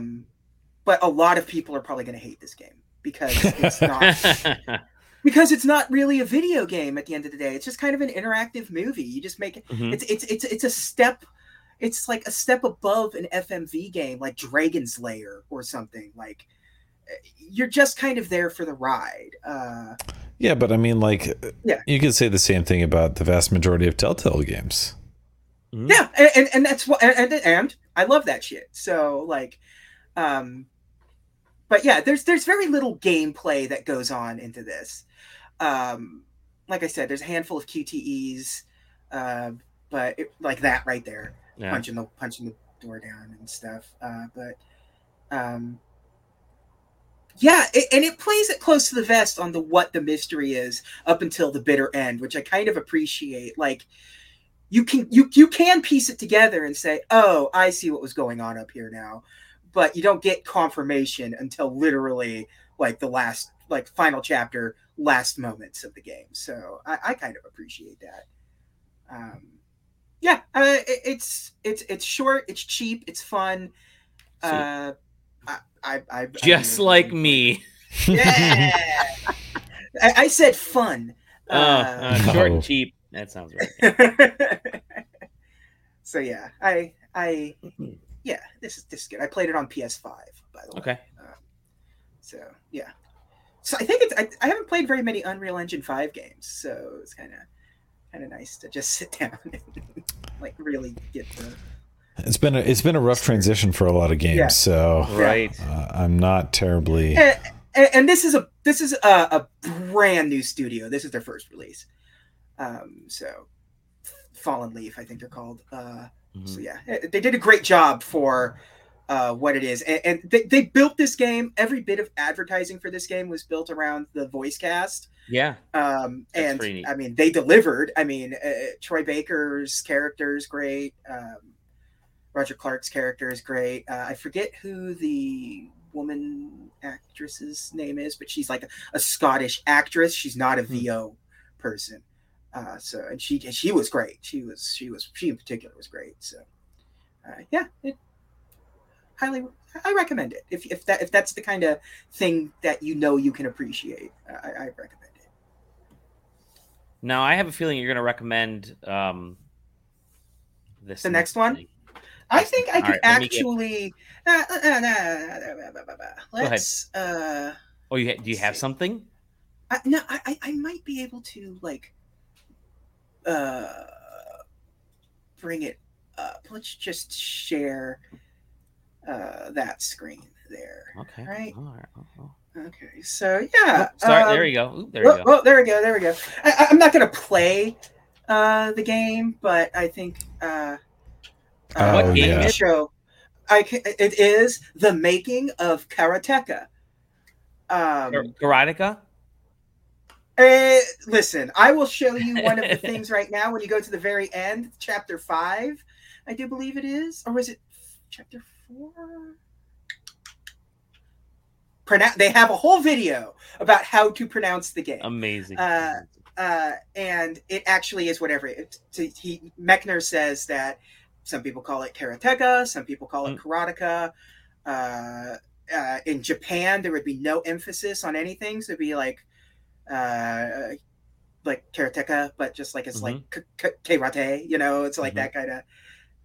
a lot of people are probably going to hate this game because it's not really a video game at the end of the day. It's just kind of an interactive movie. You just make it. Mm-hmm. It's a step. It's like a step above an FMV game, like Dragon's Lair or something. Like, you're just kind of there for the ride. Yeah, but I mean, like, you could say the same thing about the vast majority of Telltale games. Mm-hmm. Yeah, and that's what and I love that shit. So like, but yeah, there's very little gameplay that goes on into this. Like I said, there's a handful of QTEs, but like that right there, punching the door down and stuff. Yeah, it plays it close to the vest on what the mystery is up until the bitter end, which I kind of appreciate. Like, you can piece it together and say, "Oh, I see what was going on up here now," but you don't get confirmation until literally like the final chapter, last moments of the game. So I kind of appreciate that. It's short, it's cheap, it's fun. I just like me. Yeah. I said fun. Short and cheap. That sounds right. So yeah, this is good. I played it on PS5, by the way. Okay. So yeah. So I think I haven't played very many Unreal Engine 5 games, so it's kind of nice to just sit down and like really get the. It's been a rough transition for a lot of games, so right. I'm not terribly. And this is a brand new studio. This is their first release, so Fallen Leaf, I think they're called. So yeah, they did a great job for what it is, and they built this game. Every bit of advertising for this game was built around the voice cast. Yeah, and I mean they delivered. I mean Troy Baker's character is great. Roger Clark's character is great. I forget who the woman actress's name is, but she's like a Scottish actress. She's not a VO person. And she was great. She in particular was great. So I recommend it. If that's the kind of thing that you can appreciate, I recommend it. Now I have a feeling you're going to recommend this. The next one? I think I could actually. Let's. Do you have something? I might be able to like. Bring it up. Let's just share. That screen there. Okay. Right. All right. Okay. So yeah. There you go. There we go. I'm not gonna play the game, but I think. What game is it? It is the making of Karateka. Karateka? Listen, I will show you one of the things right now when you go to the very end, chapter 5, I do believe it is. Or was it chapter 4? They have a whole video about how to pronounce the game. Amazing. And it actually is whatever. Mechner says that some people call it Karateka, some people call it Karateka. in Japan, there would be no emphasis on anything. So it'd be like Karateka, but just like, it's like karate, you know, it's like that kind of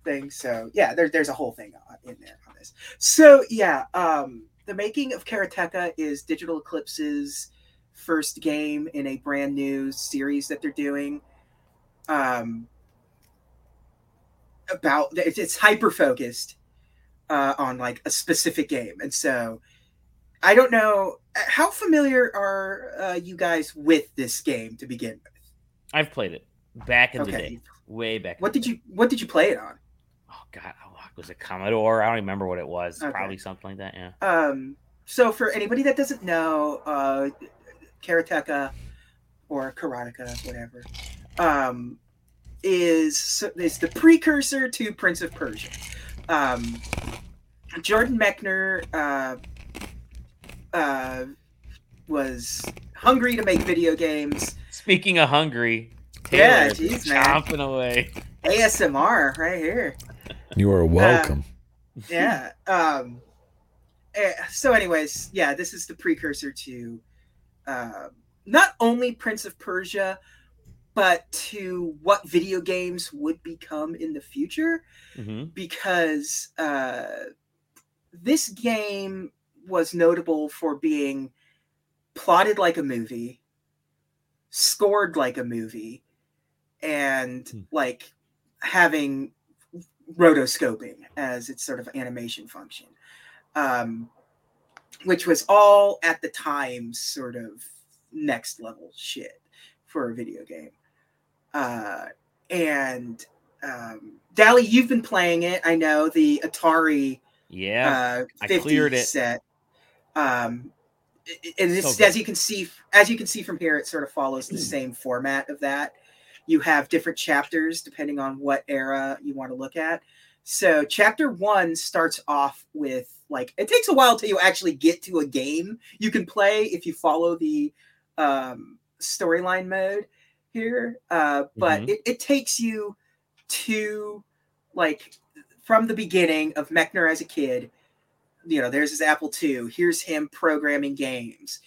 thing. So yeah, there's a whole thing in there on this. So yeah, the making of Karateka is Digital Eclipse's first game in a brand new series that they're doing. It's hyper focused on like a specific game, and so I don't know how familiar are you guys with this game to begin with. I've played it back in the day, way back. What did you play it on? Oh God, it was a Commodore. I don't remember what it was. Okay. Probably something like that. Yeah. So for anybody that doesn't know, Karateka or Karateka, whatever, is the precursor to Prince of Persia. Jordan Mechner was hungry to make video games. Speaking of hungry, Taylor is chomping away. ASMR right here. You are welcome. Yeah. So anyways, yeah, this is the precursor to not only Prince of Persia, but to what video games would become in the future, because this game was notable for being plotted like a movie, scored like a movie, and like having rotoscoping as its sort of animation function, which was all at the time sort of next level shit for a video game. Dali, you've been playing it. I know the Atari 50 I cleared it. Set. And this, as you can see from here, it sort of follows the same format of that. You have different chapters depending on what era you want to look at. So chapter 1 starts off with like, it takes a while till you actually get to a game you can play if you follow the storyline mode here, but it takes you to like from the beginning of Mechner as a kid. You know, there's his Apple II. Here's him programming games.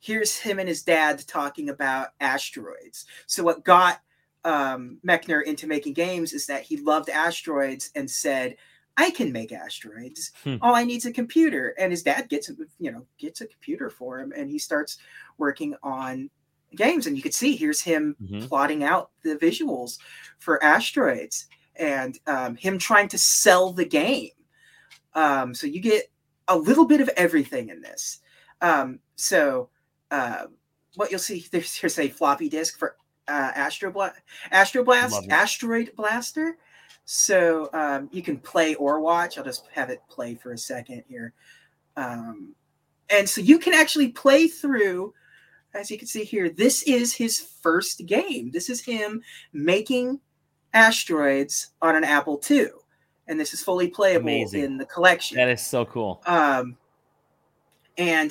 Here's him and his dad talking about asteroids. So what got Mechner into making games is that he loved asteroids and said, I can make asteroids. All I need is a computer. And his dad gets a computer for him, and he starts working on games. And you could see, here's him plotting out the visuals for asteroids and him trying to sell the game. So you get a little bit of everything in this. What you'll see, there's a floppy disk for Asteroid Blaster. So you can play or watch. I'll just have it play for a second here. And so you can actually play through, as you can see here, this is his first game. This is him making asteroids on an Apple II. And this is fully playable in the collection. That is so cool. And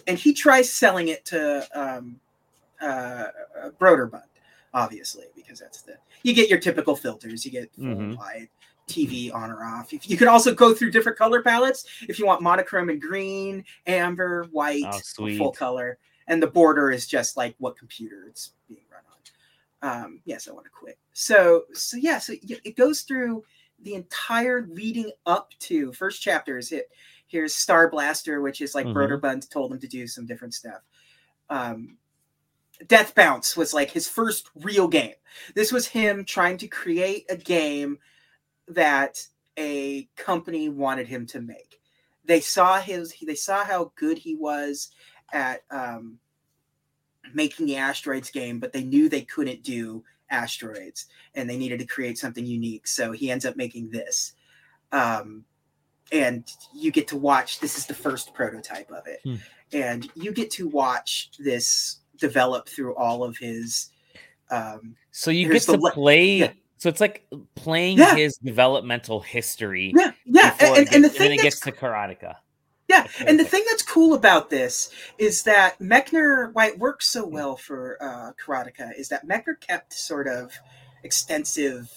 he tries selling it to Broderbund, obviously, because you get your typical filters. You get full wide TV on or off. You can also go through different color palettes if you want monochrome and green, amber, white, full color. And the border is just like what computer it's being run on. Yes, I want to quit. So it goes through the entire leading up to first chapter is it. Here's Star Blaster, which is like Broderbund told him to do some different stuff. Death Bounce was like his first real game. This was him trying to create a game that a company wanted him to make. They saw how good he was at making the asteroids game, but they knew they couldn't do asteroids and they needed to create something unique. So he ends up making this. And you get to watch, this is the first prototype of it. And you get to watch this develop through all of his so you get to play so it's like playing his developmental history and then it gets to Karateka. And the thing that's cool about this is that Mechner, why it works so well for Karateka, is that Mechner kept sort of extensive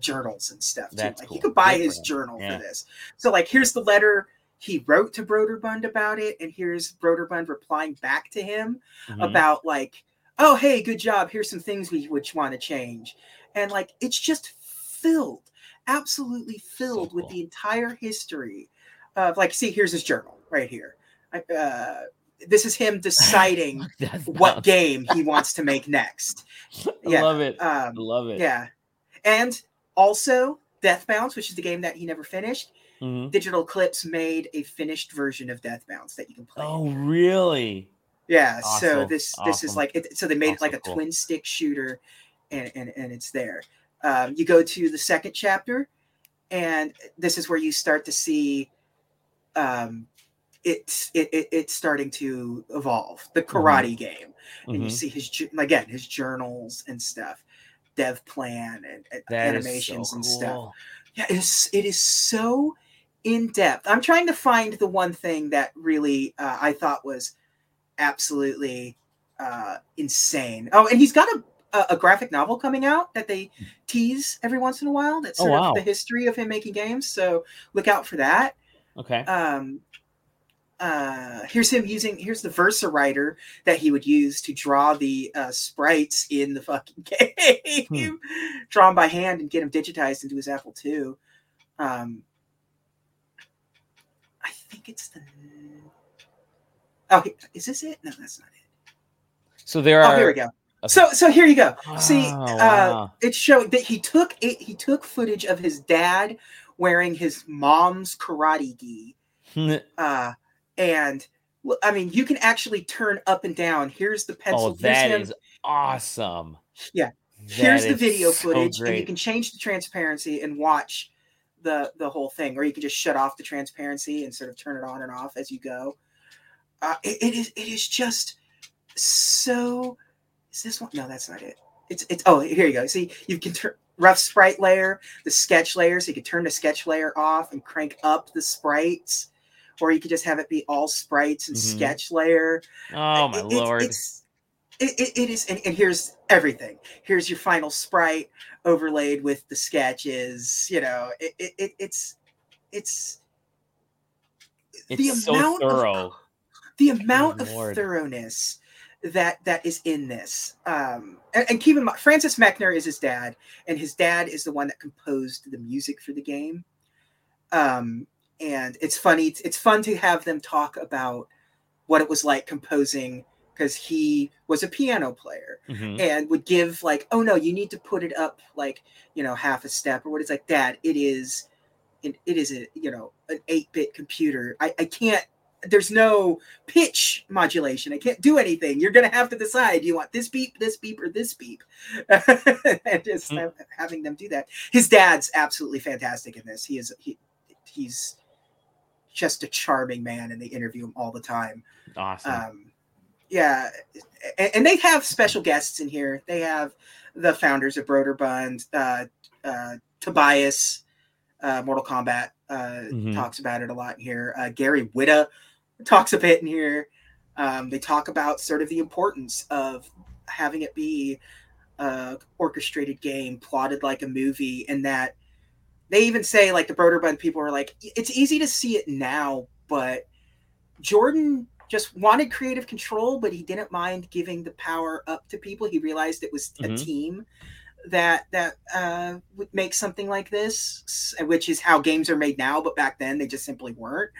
journals and stuff too. That's like cool. You could buy his journal for this. So like here's the letter he wrote to Broderbund about it, and here's Broderbund replying back to him about, like, oh, hey, good job. Here's some things we would want to change. And, like, it's just filled, absolutely filled with the entire history of, like, see, here's his journal right here. This is him deciding what game he wants to make next. Yeah. I love it. I love it. Yeah. And also Death Bounce, which is the game that he never finished. Digital Eclipse made a finished version of Death Bounce that you can play. Oh, really? Yeah. Awesome. So this is like, so they made it like a twin stick shooter, and it's there. You go to the second chapter, and this is where you start to see, it's starting to evolve, the karate game, and you see his journals and stuff, dev plan and animations and stuff. Yeah, it is so in depth. I'm trying to find the one thing that really I thought was absolutely insane. Oh, and he's got a graphic novel coming out that they tease every once in a while. That's sort of the history of him making games. So look out for that. Okay. Here's him using, here's the Versa writer that he would use to draw the sprites in the fucking game, drawn by hand and get them digitized into his Apple II. I think it's the, is this it? No, that's not it. So there are, here we go. Okay. So here you go. Oh, see, it's showing that he took footage of his dad wearing his mom's karate gi. And I mean, you can actually turn up and down. Here's the pencil. Oh, that is awesome. Yeah. Here's the video footage, and you can change the transparency and watch the whole thing, or you can just shut off the transparency and sort of turn it on and off as you go. It is just so, is this one? No, that's not it. It's oh, here you go. See, you can turn rough sprite layer, the sketch layer. So you can turn the sketch layer off and crank up the sprites. Or you could just have it be all sprites and sketch layer. Oh my lord! It is, and here's everything. Here's your final sprite overlaid with the sketches. You know, it's the amount so thorough. The amount of thoroughness that is in this. And keep in mind, Francis Mechner is his dad, and his dad is the one that composed the music for the game. And it's funny. It's fun to have them talk about what it was like composing, because he was a piano player and would give, like, oh no, you need to put it up, like, you know, half a step or what. It's like, Dad, it is a, you know, an 8-bit computer. I can't. There's no pitch modulation. I can't do anything. You're gonna have to decide. You want this beep, or this beep. And just having them do that. His dad's absolutely fantastic in this. He's just a charming man, and they interview him all the time. Awesome. Yeah. And they have special guests in here. They have the founders of Broderbund, Tobias, Mortal Kombat, talks about it a lot in here. Gary Whitta talks a bit in here. They talk about sort of the importance of having it be an orchestrated game, plotted like a movie, and that they even say, like, the Broderbund people are like, it's easy to see it now, but Jordan just wanted creative control, but he didn't mind giving the power up to people. He realized it was a team that would make something like this, which is how games are made now, but back then they just simply weren't.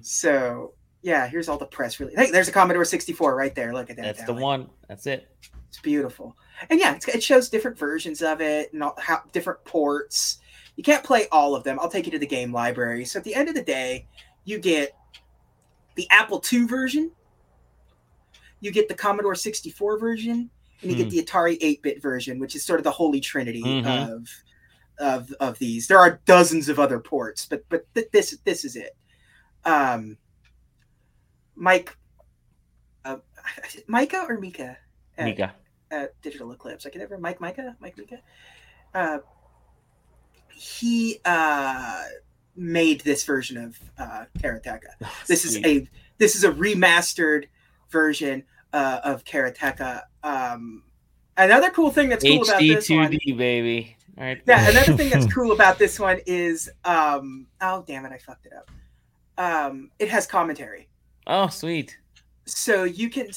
So, yeah, here's all the press release. Hey, there's a Commodore 64 right there. Look at that. That's the one. That's it. It's beautiful. And, yeah, it shows different versions of it and how different ports. You can't play all of them. I'll take you to the game library. So at the end of the day, you get the Apple II version, you get the Commodore 64 version, and you get the Atari 8-bit version, which is sort of the holy trinity of these. There are dozens of other ports, but this is it. Micah or Mika? Mika. Digital Eclipse. I can never Mike Mika. He made this version of Karateka. This is a remastered version of Karateka. Another cool thing that's cool about this one, HD2D baby. All right. Yeah, another thing that's cool about this one is oh damn it, I fucked it up. it has commentary. Oh, sweet. So you can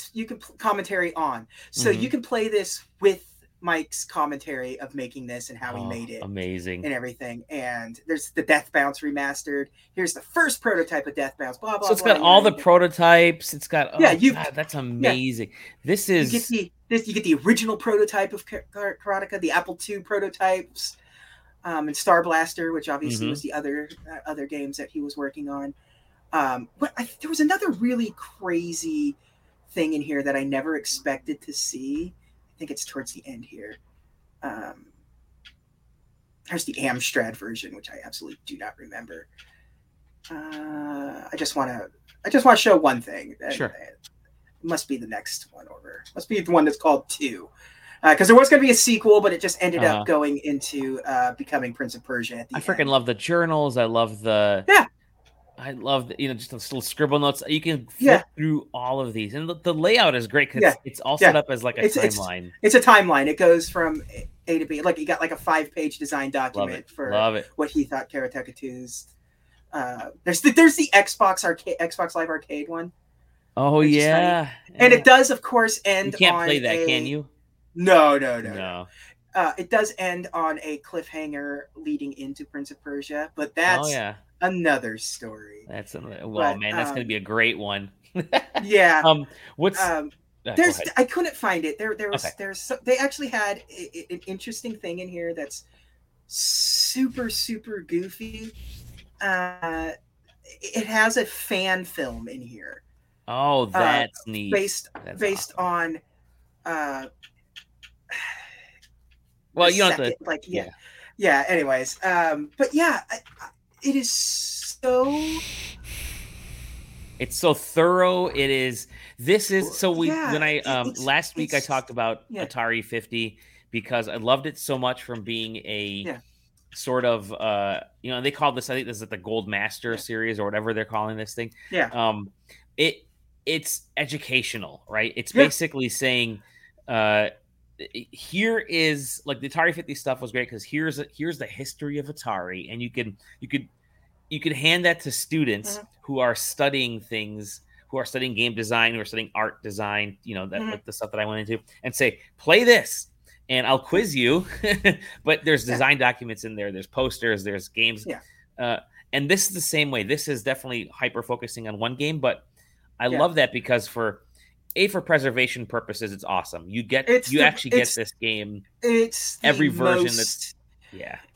commentary on. So you can play this with Mike's commentary of making this and how he made it. Amazing. And everything. And there's the Death Bounce remastered. Here's the first prototype of Death Bounce. Blah, blah, blah. So it's got all the prototypes. It's got... Oh, yeah, God, that's amazing. Yeah. This is... You get the original prototype of Karateka, the Apple II prototypes, and Star Blaster, which obviously was the other games that he was working on. But there was another really crazy thing in here that I never expected to see. I think it's towards the end here. There's the Amstrad version, which I absolutely do not remember. I just want to show one thing. Sure. It must be the next one over. Must be the one that's called 2, because there was going to be a sequel, but it just ended up going into becoming Prince of Persia. At the end. Freaking love the journals. I love just those little scribble notes. You can flip through all of these, and the layout is great because it's all set up as like a timeline. It's a timeline. It goes from A to B. Like you got like a 5-page design document for what he thought Karateka 2's. There's the Xbox arcade, Xbox Live Arcade one. Oh yeah, and it does of course end. You can't play that, can you? No. It does end on a cliffhanger leading into Prince of Persia, but that's another story. That's that's going to be a great one. Yeah. I couldn't find it. They actually had an interesting thing in here that's super, super goofy. It has a fan film in here. Oh, that's neat. Based awesome. On. Well, you don't have to... Anyways, but yeah, it is so. It's so thorough. It is. This is so. Last week I talked about Atari 50 because I loved it so much from being a sort of they call this, I think this is the Gold Master series or whatever they're calling this thing. Yeah. It's educational, right? It's basically saying. Here is like the Atari 50 stuff was great because here's the history of Atari, and you could hand that to students who are studying things, who are studying game design, who are studying art design, like the stuff that I went into, and say, play this, and I'll quiz you. But there's design documents in there, there's posters, there's games, and this is the same way. This is definitely hyper focusing on one game, but I love that because for preservation purposes, it's awesome. You actually get this game. It's every version that's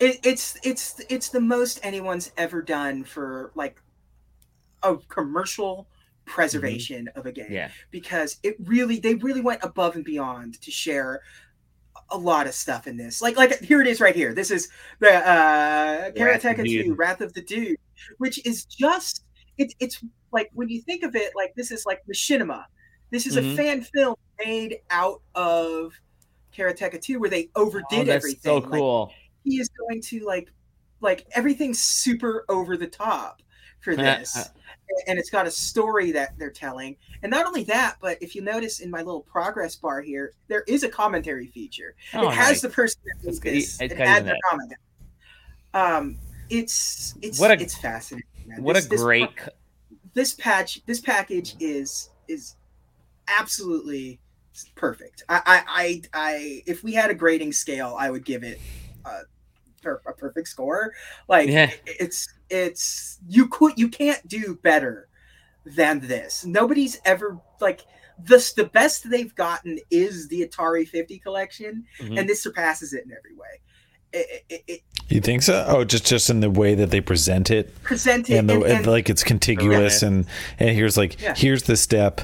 It's the most anyone's ever done for like a commercial preservation of a game. Yeah. Because they really went above and beyond to share a lot of stuff in this. Like here it is right here. This is the Karateka 2, Wrath of the Dude, which is just it's like when you think of it, like this is like machinima. This is a fan film made out of Karateka 2 where they overdid everything. So cool. Like, he is going to like everything's super over the top for this. And it's got a story that they're telling. And not only that, but if you notice in my little progress bar here, there is a commentary feature. Oh, it has the person that made this. It had their commentary. It's fascinating. Man. This package is absolutely perfect. I if we had a grading scale, I would give it a perfect score. It's you can't do better than this. Nobody's ever like this. The best they've gotten is the Atari 50 collection, and this surpasses it in every way. You think so? Oh, just in the way that they present it, and like it's contiguous, and here's like here's the step.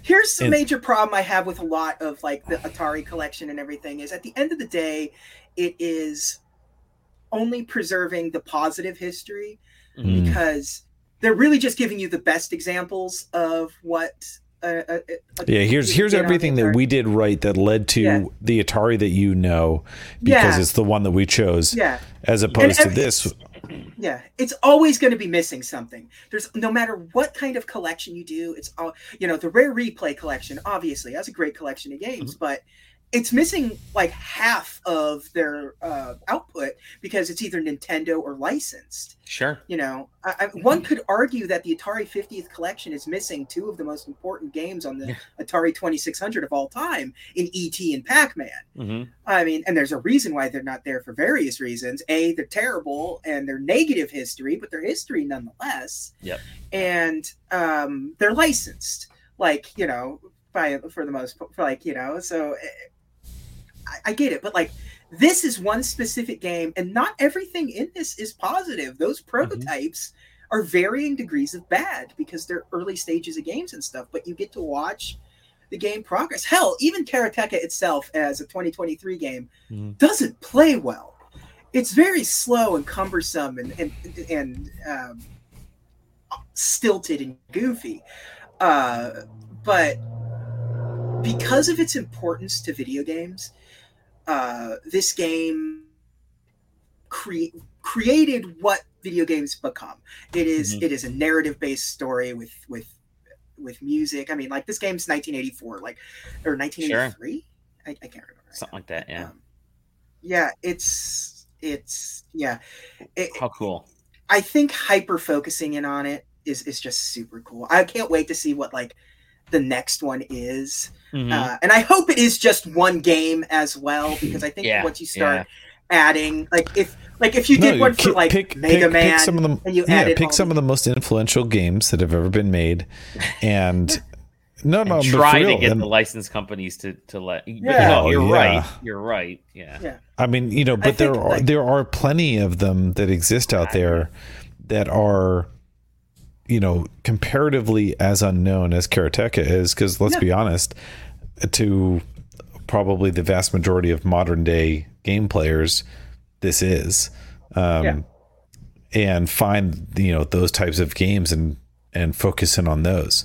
Here's the major problem I have with a lot of like the Atari collection and everything is at the end of the day, it is only preserving the positive history because they're really just giving you the best examples of what. Here's everything that we did right that led to the Atari that you know because it's the one that we chose as opposed to this. Yeah, it's always going to be missing something. There's no matter what kind of collection you do, it's all the Rare Replay collection. Obviously, that's a great collection of games, but it's missing like half of their output because it's either Nintendo or licensed. Sure. You know, one could argue that the Atari 50th collection is missing two of the most important games on the Atari 2600 of all time in E.T. and Pac-Man. Mm-hmm. I mean, and there's a reason why they're not there for various reasons. A, they're terrible and they're negative history, but they're history nonetheless. Yep. And they're licensed, like, you know, so... I get it, but like this is one specific game, and not everything in this is positive. Those prototypes are varying degrees of bad because they're early stages of games and stuff, but you get to watch the game progress. Hell, even Karateka itself as a 2023 game doesn't play well. It's very slow and cumbersome and stilted and goofy. But because of its importance to video games, this game created what video games become. It is it is a narrative-based story with music. I mean, like this game's 1984, like or 1983. Sure. I can't remember. Something like that. Yeah. How cool! I think hyper-focusing in on it is just super cool. I can't wait to see what like the next one is. And I hope it is just one game as well, because I think once you start adding, like if you did one for like Mega Man, pick some of them, and you pick some of the most influential games that have ever been made, and try to get the license companies to let. You're right. Yeah. I mean, you know, but there are plenty of them that exist out there that are, you know, comparatively as unknown as Karateka is, because let's be honest, to probably the vast majority of modern day game players, this is. And find, you know, those types of games and focus in on those.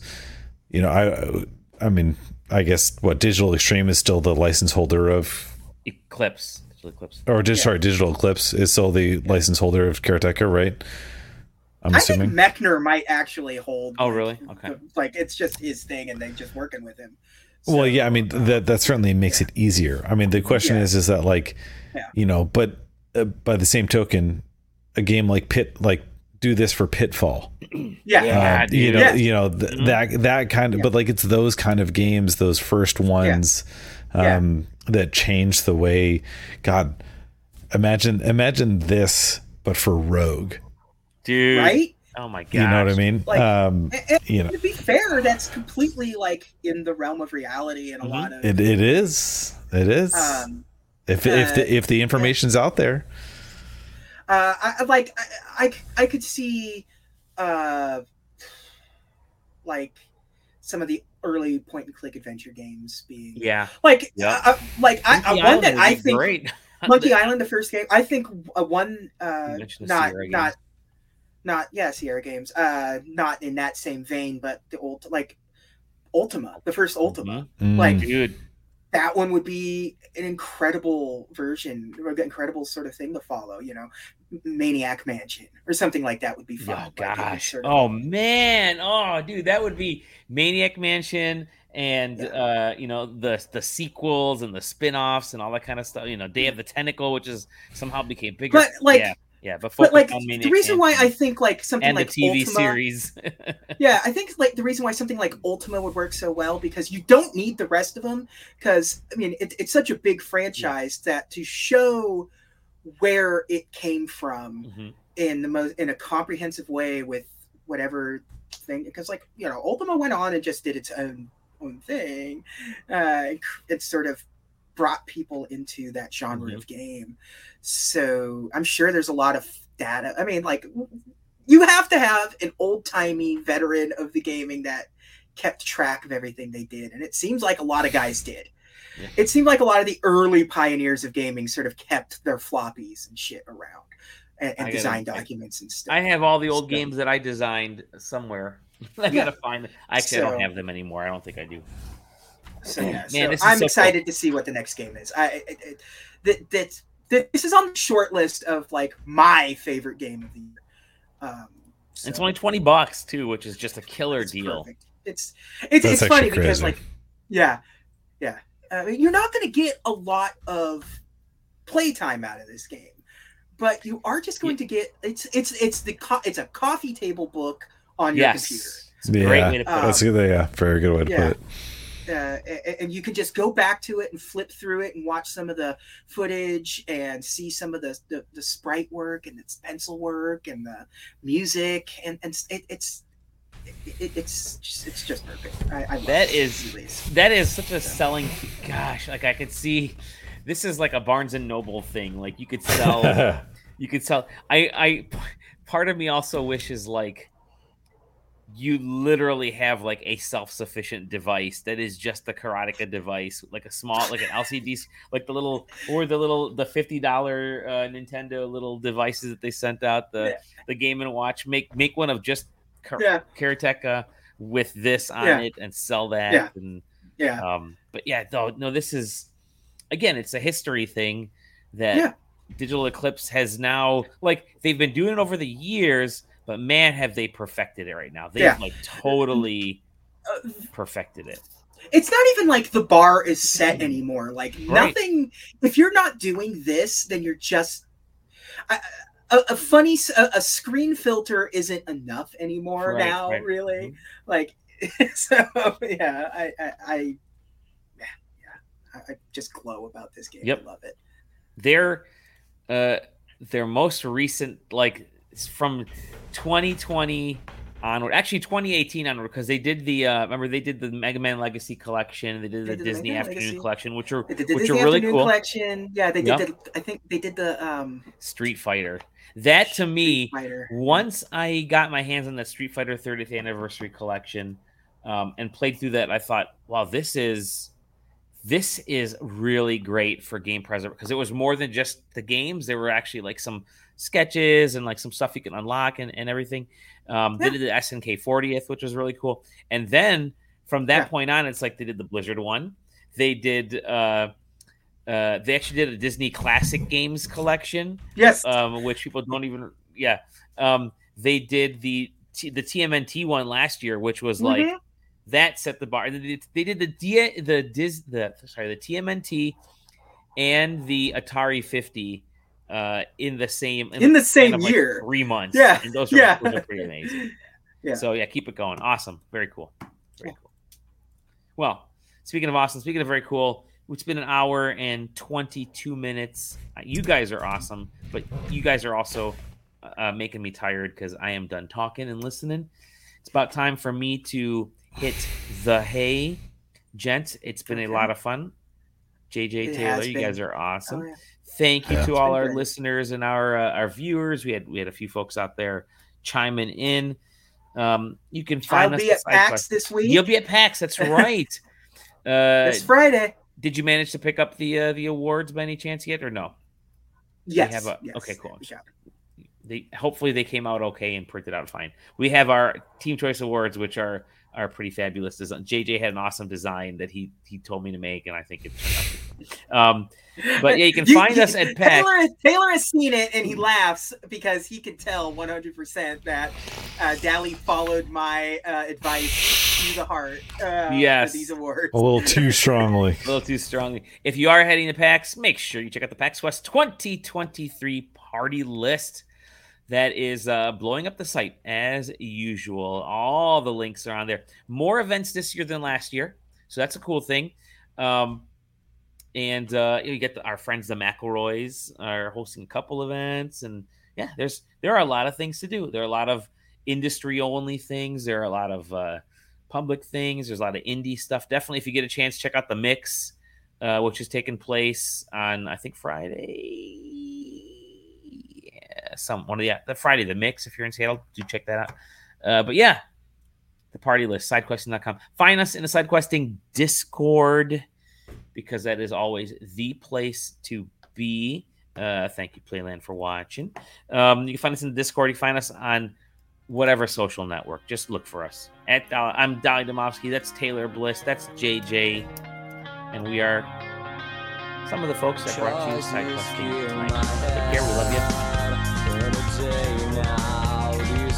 You know, I mean, I guess what Digital Extreme is still the license holder of Digital Eclipse. Or Digital Eclipse is still the license holder of Karateka, right? I think Mechner might actually hold. Oh, really? Okay. Like it's just his thing, and they're just working with him. So, well, yeah. I mean, that certainly makes it easier. I mean, the question is that like, you know, but by the same token, a game like do this for Pitfall. That kind of, but like it's those kind of games, those first ones, that change the way. God, imagine this, but for Rogue. Dude, right? Oh my god! You know what I mean? Like, and to be fair, that's completely like in the realm of reality, and a lot of it is. It is. If the information's out there, I could see, like some of the early point and click adventure games being one that I think great. Monkey Island, the first game, I think one not Sierra Games, not in that same vein, but the old Ultima, the first Ultima, like dude, that one would be an incredible version, an incredible sort of thing to follow, you know. Maniac Mansion or something like that would be fun. Oh gosh, sort of that would be Maniac Mansion, and you know, the sequels and the spin-offs and all that kind of stuff, you know, Day of the Tentacle, which is somehow became bigger, but like the reason why I think like something and like the TV Ultima, series, I think like the reason why something like Ultima would work so well, because you don't need the rest of them, because I mean it's such a big franchise that to show where it came from in a comprehensive way with whatever thing, because like, you know, Ultima went on and just did its own thing. It sort of brought people into that genre of game. So I'm sure there's a lot of data. I mean, like, you have to have an old-timey veteran of the gaming that kept track of everything they did. And it seems like a lot of guys did. Yeah. It seemed like a lot of the early pioneers of gaming sort of kept their floppies and shit around and design documents and stuff. I have all the old games that I designed somewhere. I gotta find them. I don't have them anymore. I don't think I do. So I'm excited to see what the next game is. This is on the short list of like my favorite game of the year. It's only $20 too, which is just a killer deal. Perfect. It's funny because like, I mean, you're not going to get a lot of playtime out of this game, but you are just going to get it's a coffee table book on your computer. Great way to put it. That's very good way to put it. And you can just go back to it and flip through it and watch some of the footage and see some of the sprite work and its pencil work and the music, and it's just perfect. I love that that is such a selling. Gosh, like I could see, this is like a Barnes and Noble thing. Like you could sell, I part of me also wishes like, you literally have like a self-sufficient device that is just the Karateka device, like a small, like an LCD, like the $50 Nintendo little devices that they sent out, the Game and Watch. Make one of just Karateka with this on it and sell that. Yeah. This is, again, it's a history thing that Digital Eclipse has now, like they've been doing it over the years. But man, have they perfected it right now. They've totally perfected it. It's not even like the bar is set anymore. Like nothing, if you're not doing this, then you're just a screen filter isn't enough anymore now, really. Mm-hmm. Like, so yeah, I just glow about this game. Yep. I love it. Their most recent, like, from 2020 onward, actually 2018 onward, because they did the Mega Man Legacy collection, they did the Disney Afternoon collection, which are really cool. I think they did the Street Fighter. That to me, once I got my hands on the Street Fighter 30th anniversary collection and played through that, I thought, wow, this is really great for game preservation, because it was more than just the games. There were actually like some sketches and like some stuff you can unlock and everything. They did the SNK 40th, which was really cool. And then from that point on, it's like they did the Blizzard one. They did they actually did a Disney Classic Games collection. Yes, which people don't even. Yeah, they did the TMNT one last year, which was like that set the bar. And they did the TMNT and the Atari 50. In the same year, like 3 months. Yeah, and those are pretty amazing. Yeah. So yeah, keep it going. Awesome, very cool, very cool. Well, speaking of awesome, speaking of very cool, it's been an hour and 22 minutes. You guys are awesome, but you guys are also making me tired because I am done talking and listening. It's about time for me to hit the hay, gents. It's been a lot of fun. JJ, Taylor, you guys are awesome. Oh, yeah. Thank you to all our listeners and our viewers. We had a few folks out there chiming in. You can find us at PAX this week. You'll be at PAX. That's right. This Friday. Did you manage to pick up the awards by any chance yet, or no? Yes. Okay, cool. Yeah. Hopefully they came out okay and printed out fine. We have our Team Choice Awards, which are pretty fabulous. JJ had an awesome design that he told me to make, and I think it's but yeah, you can find us at PAX. Taylor has seen it, and he laughs because he can tell 100% that Dali followed my advice to the heart for these awards. A little too strongly. A little too strongly. If you are heading to PAX, make sure you check out the PAX West 2023 party list. That is blowing up the site as usual. All the links are on there. More events this year than last year, so that's a cool thing. You get our friends the McElroys are hosting a couple events, and yeah, there are a lot of things to do. There are a lot of industry only things. There are a lot of public things. There's a lot of indie stuff. Definitely, if you get a chance, check out the Mix, which is taking place on I think Friday. The Friday the Mix. If you're in Seattle, do check that out. But yeah, the party list, sidequesting.com. Find us in the sidequesting Discord, because that is always the place to be. Thank you, Playland, for watching. You can find us in the Discord. You can find us on whatever social network. Just look for us. I'm Dali Dimovski. That's Taylor Bliss. That's JJ. And we are some of the folks that brought you sidequesting tonight. Take care. We love you. Now,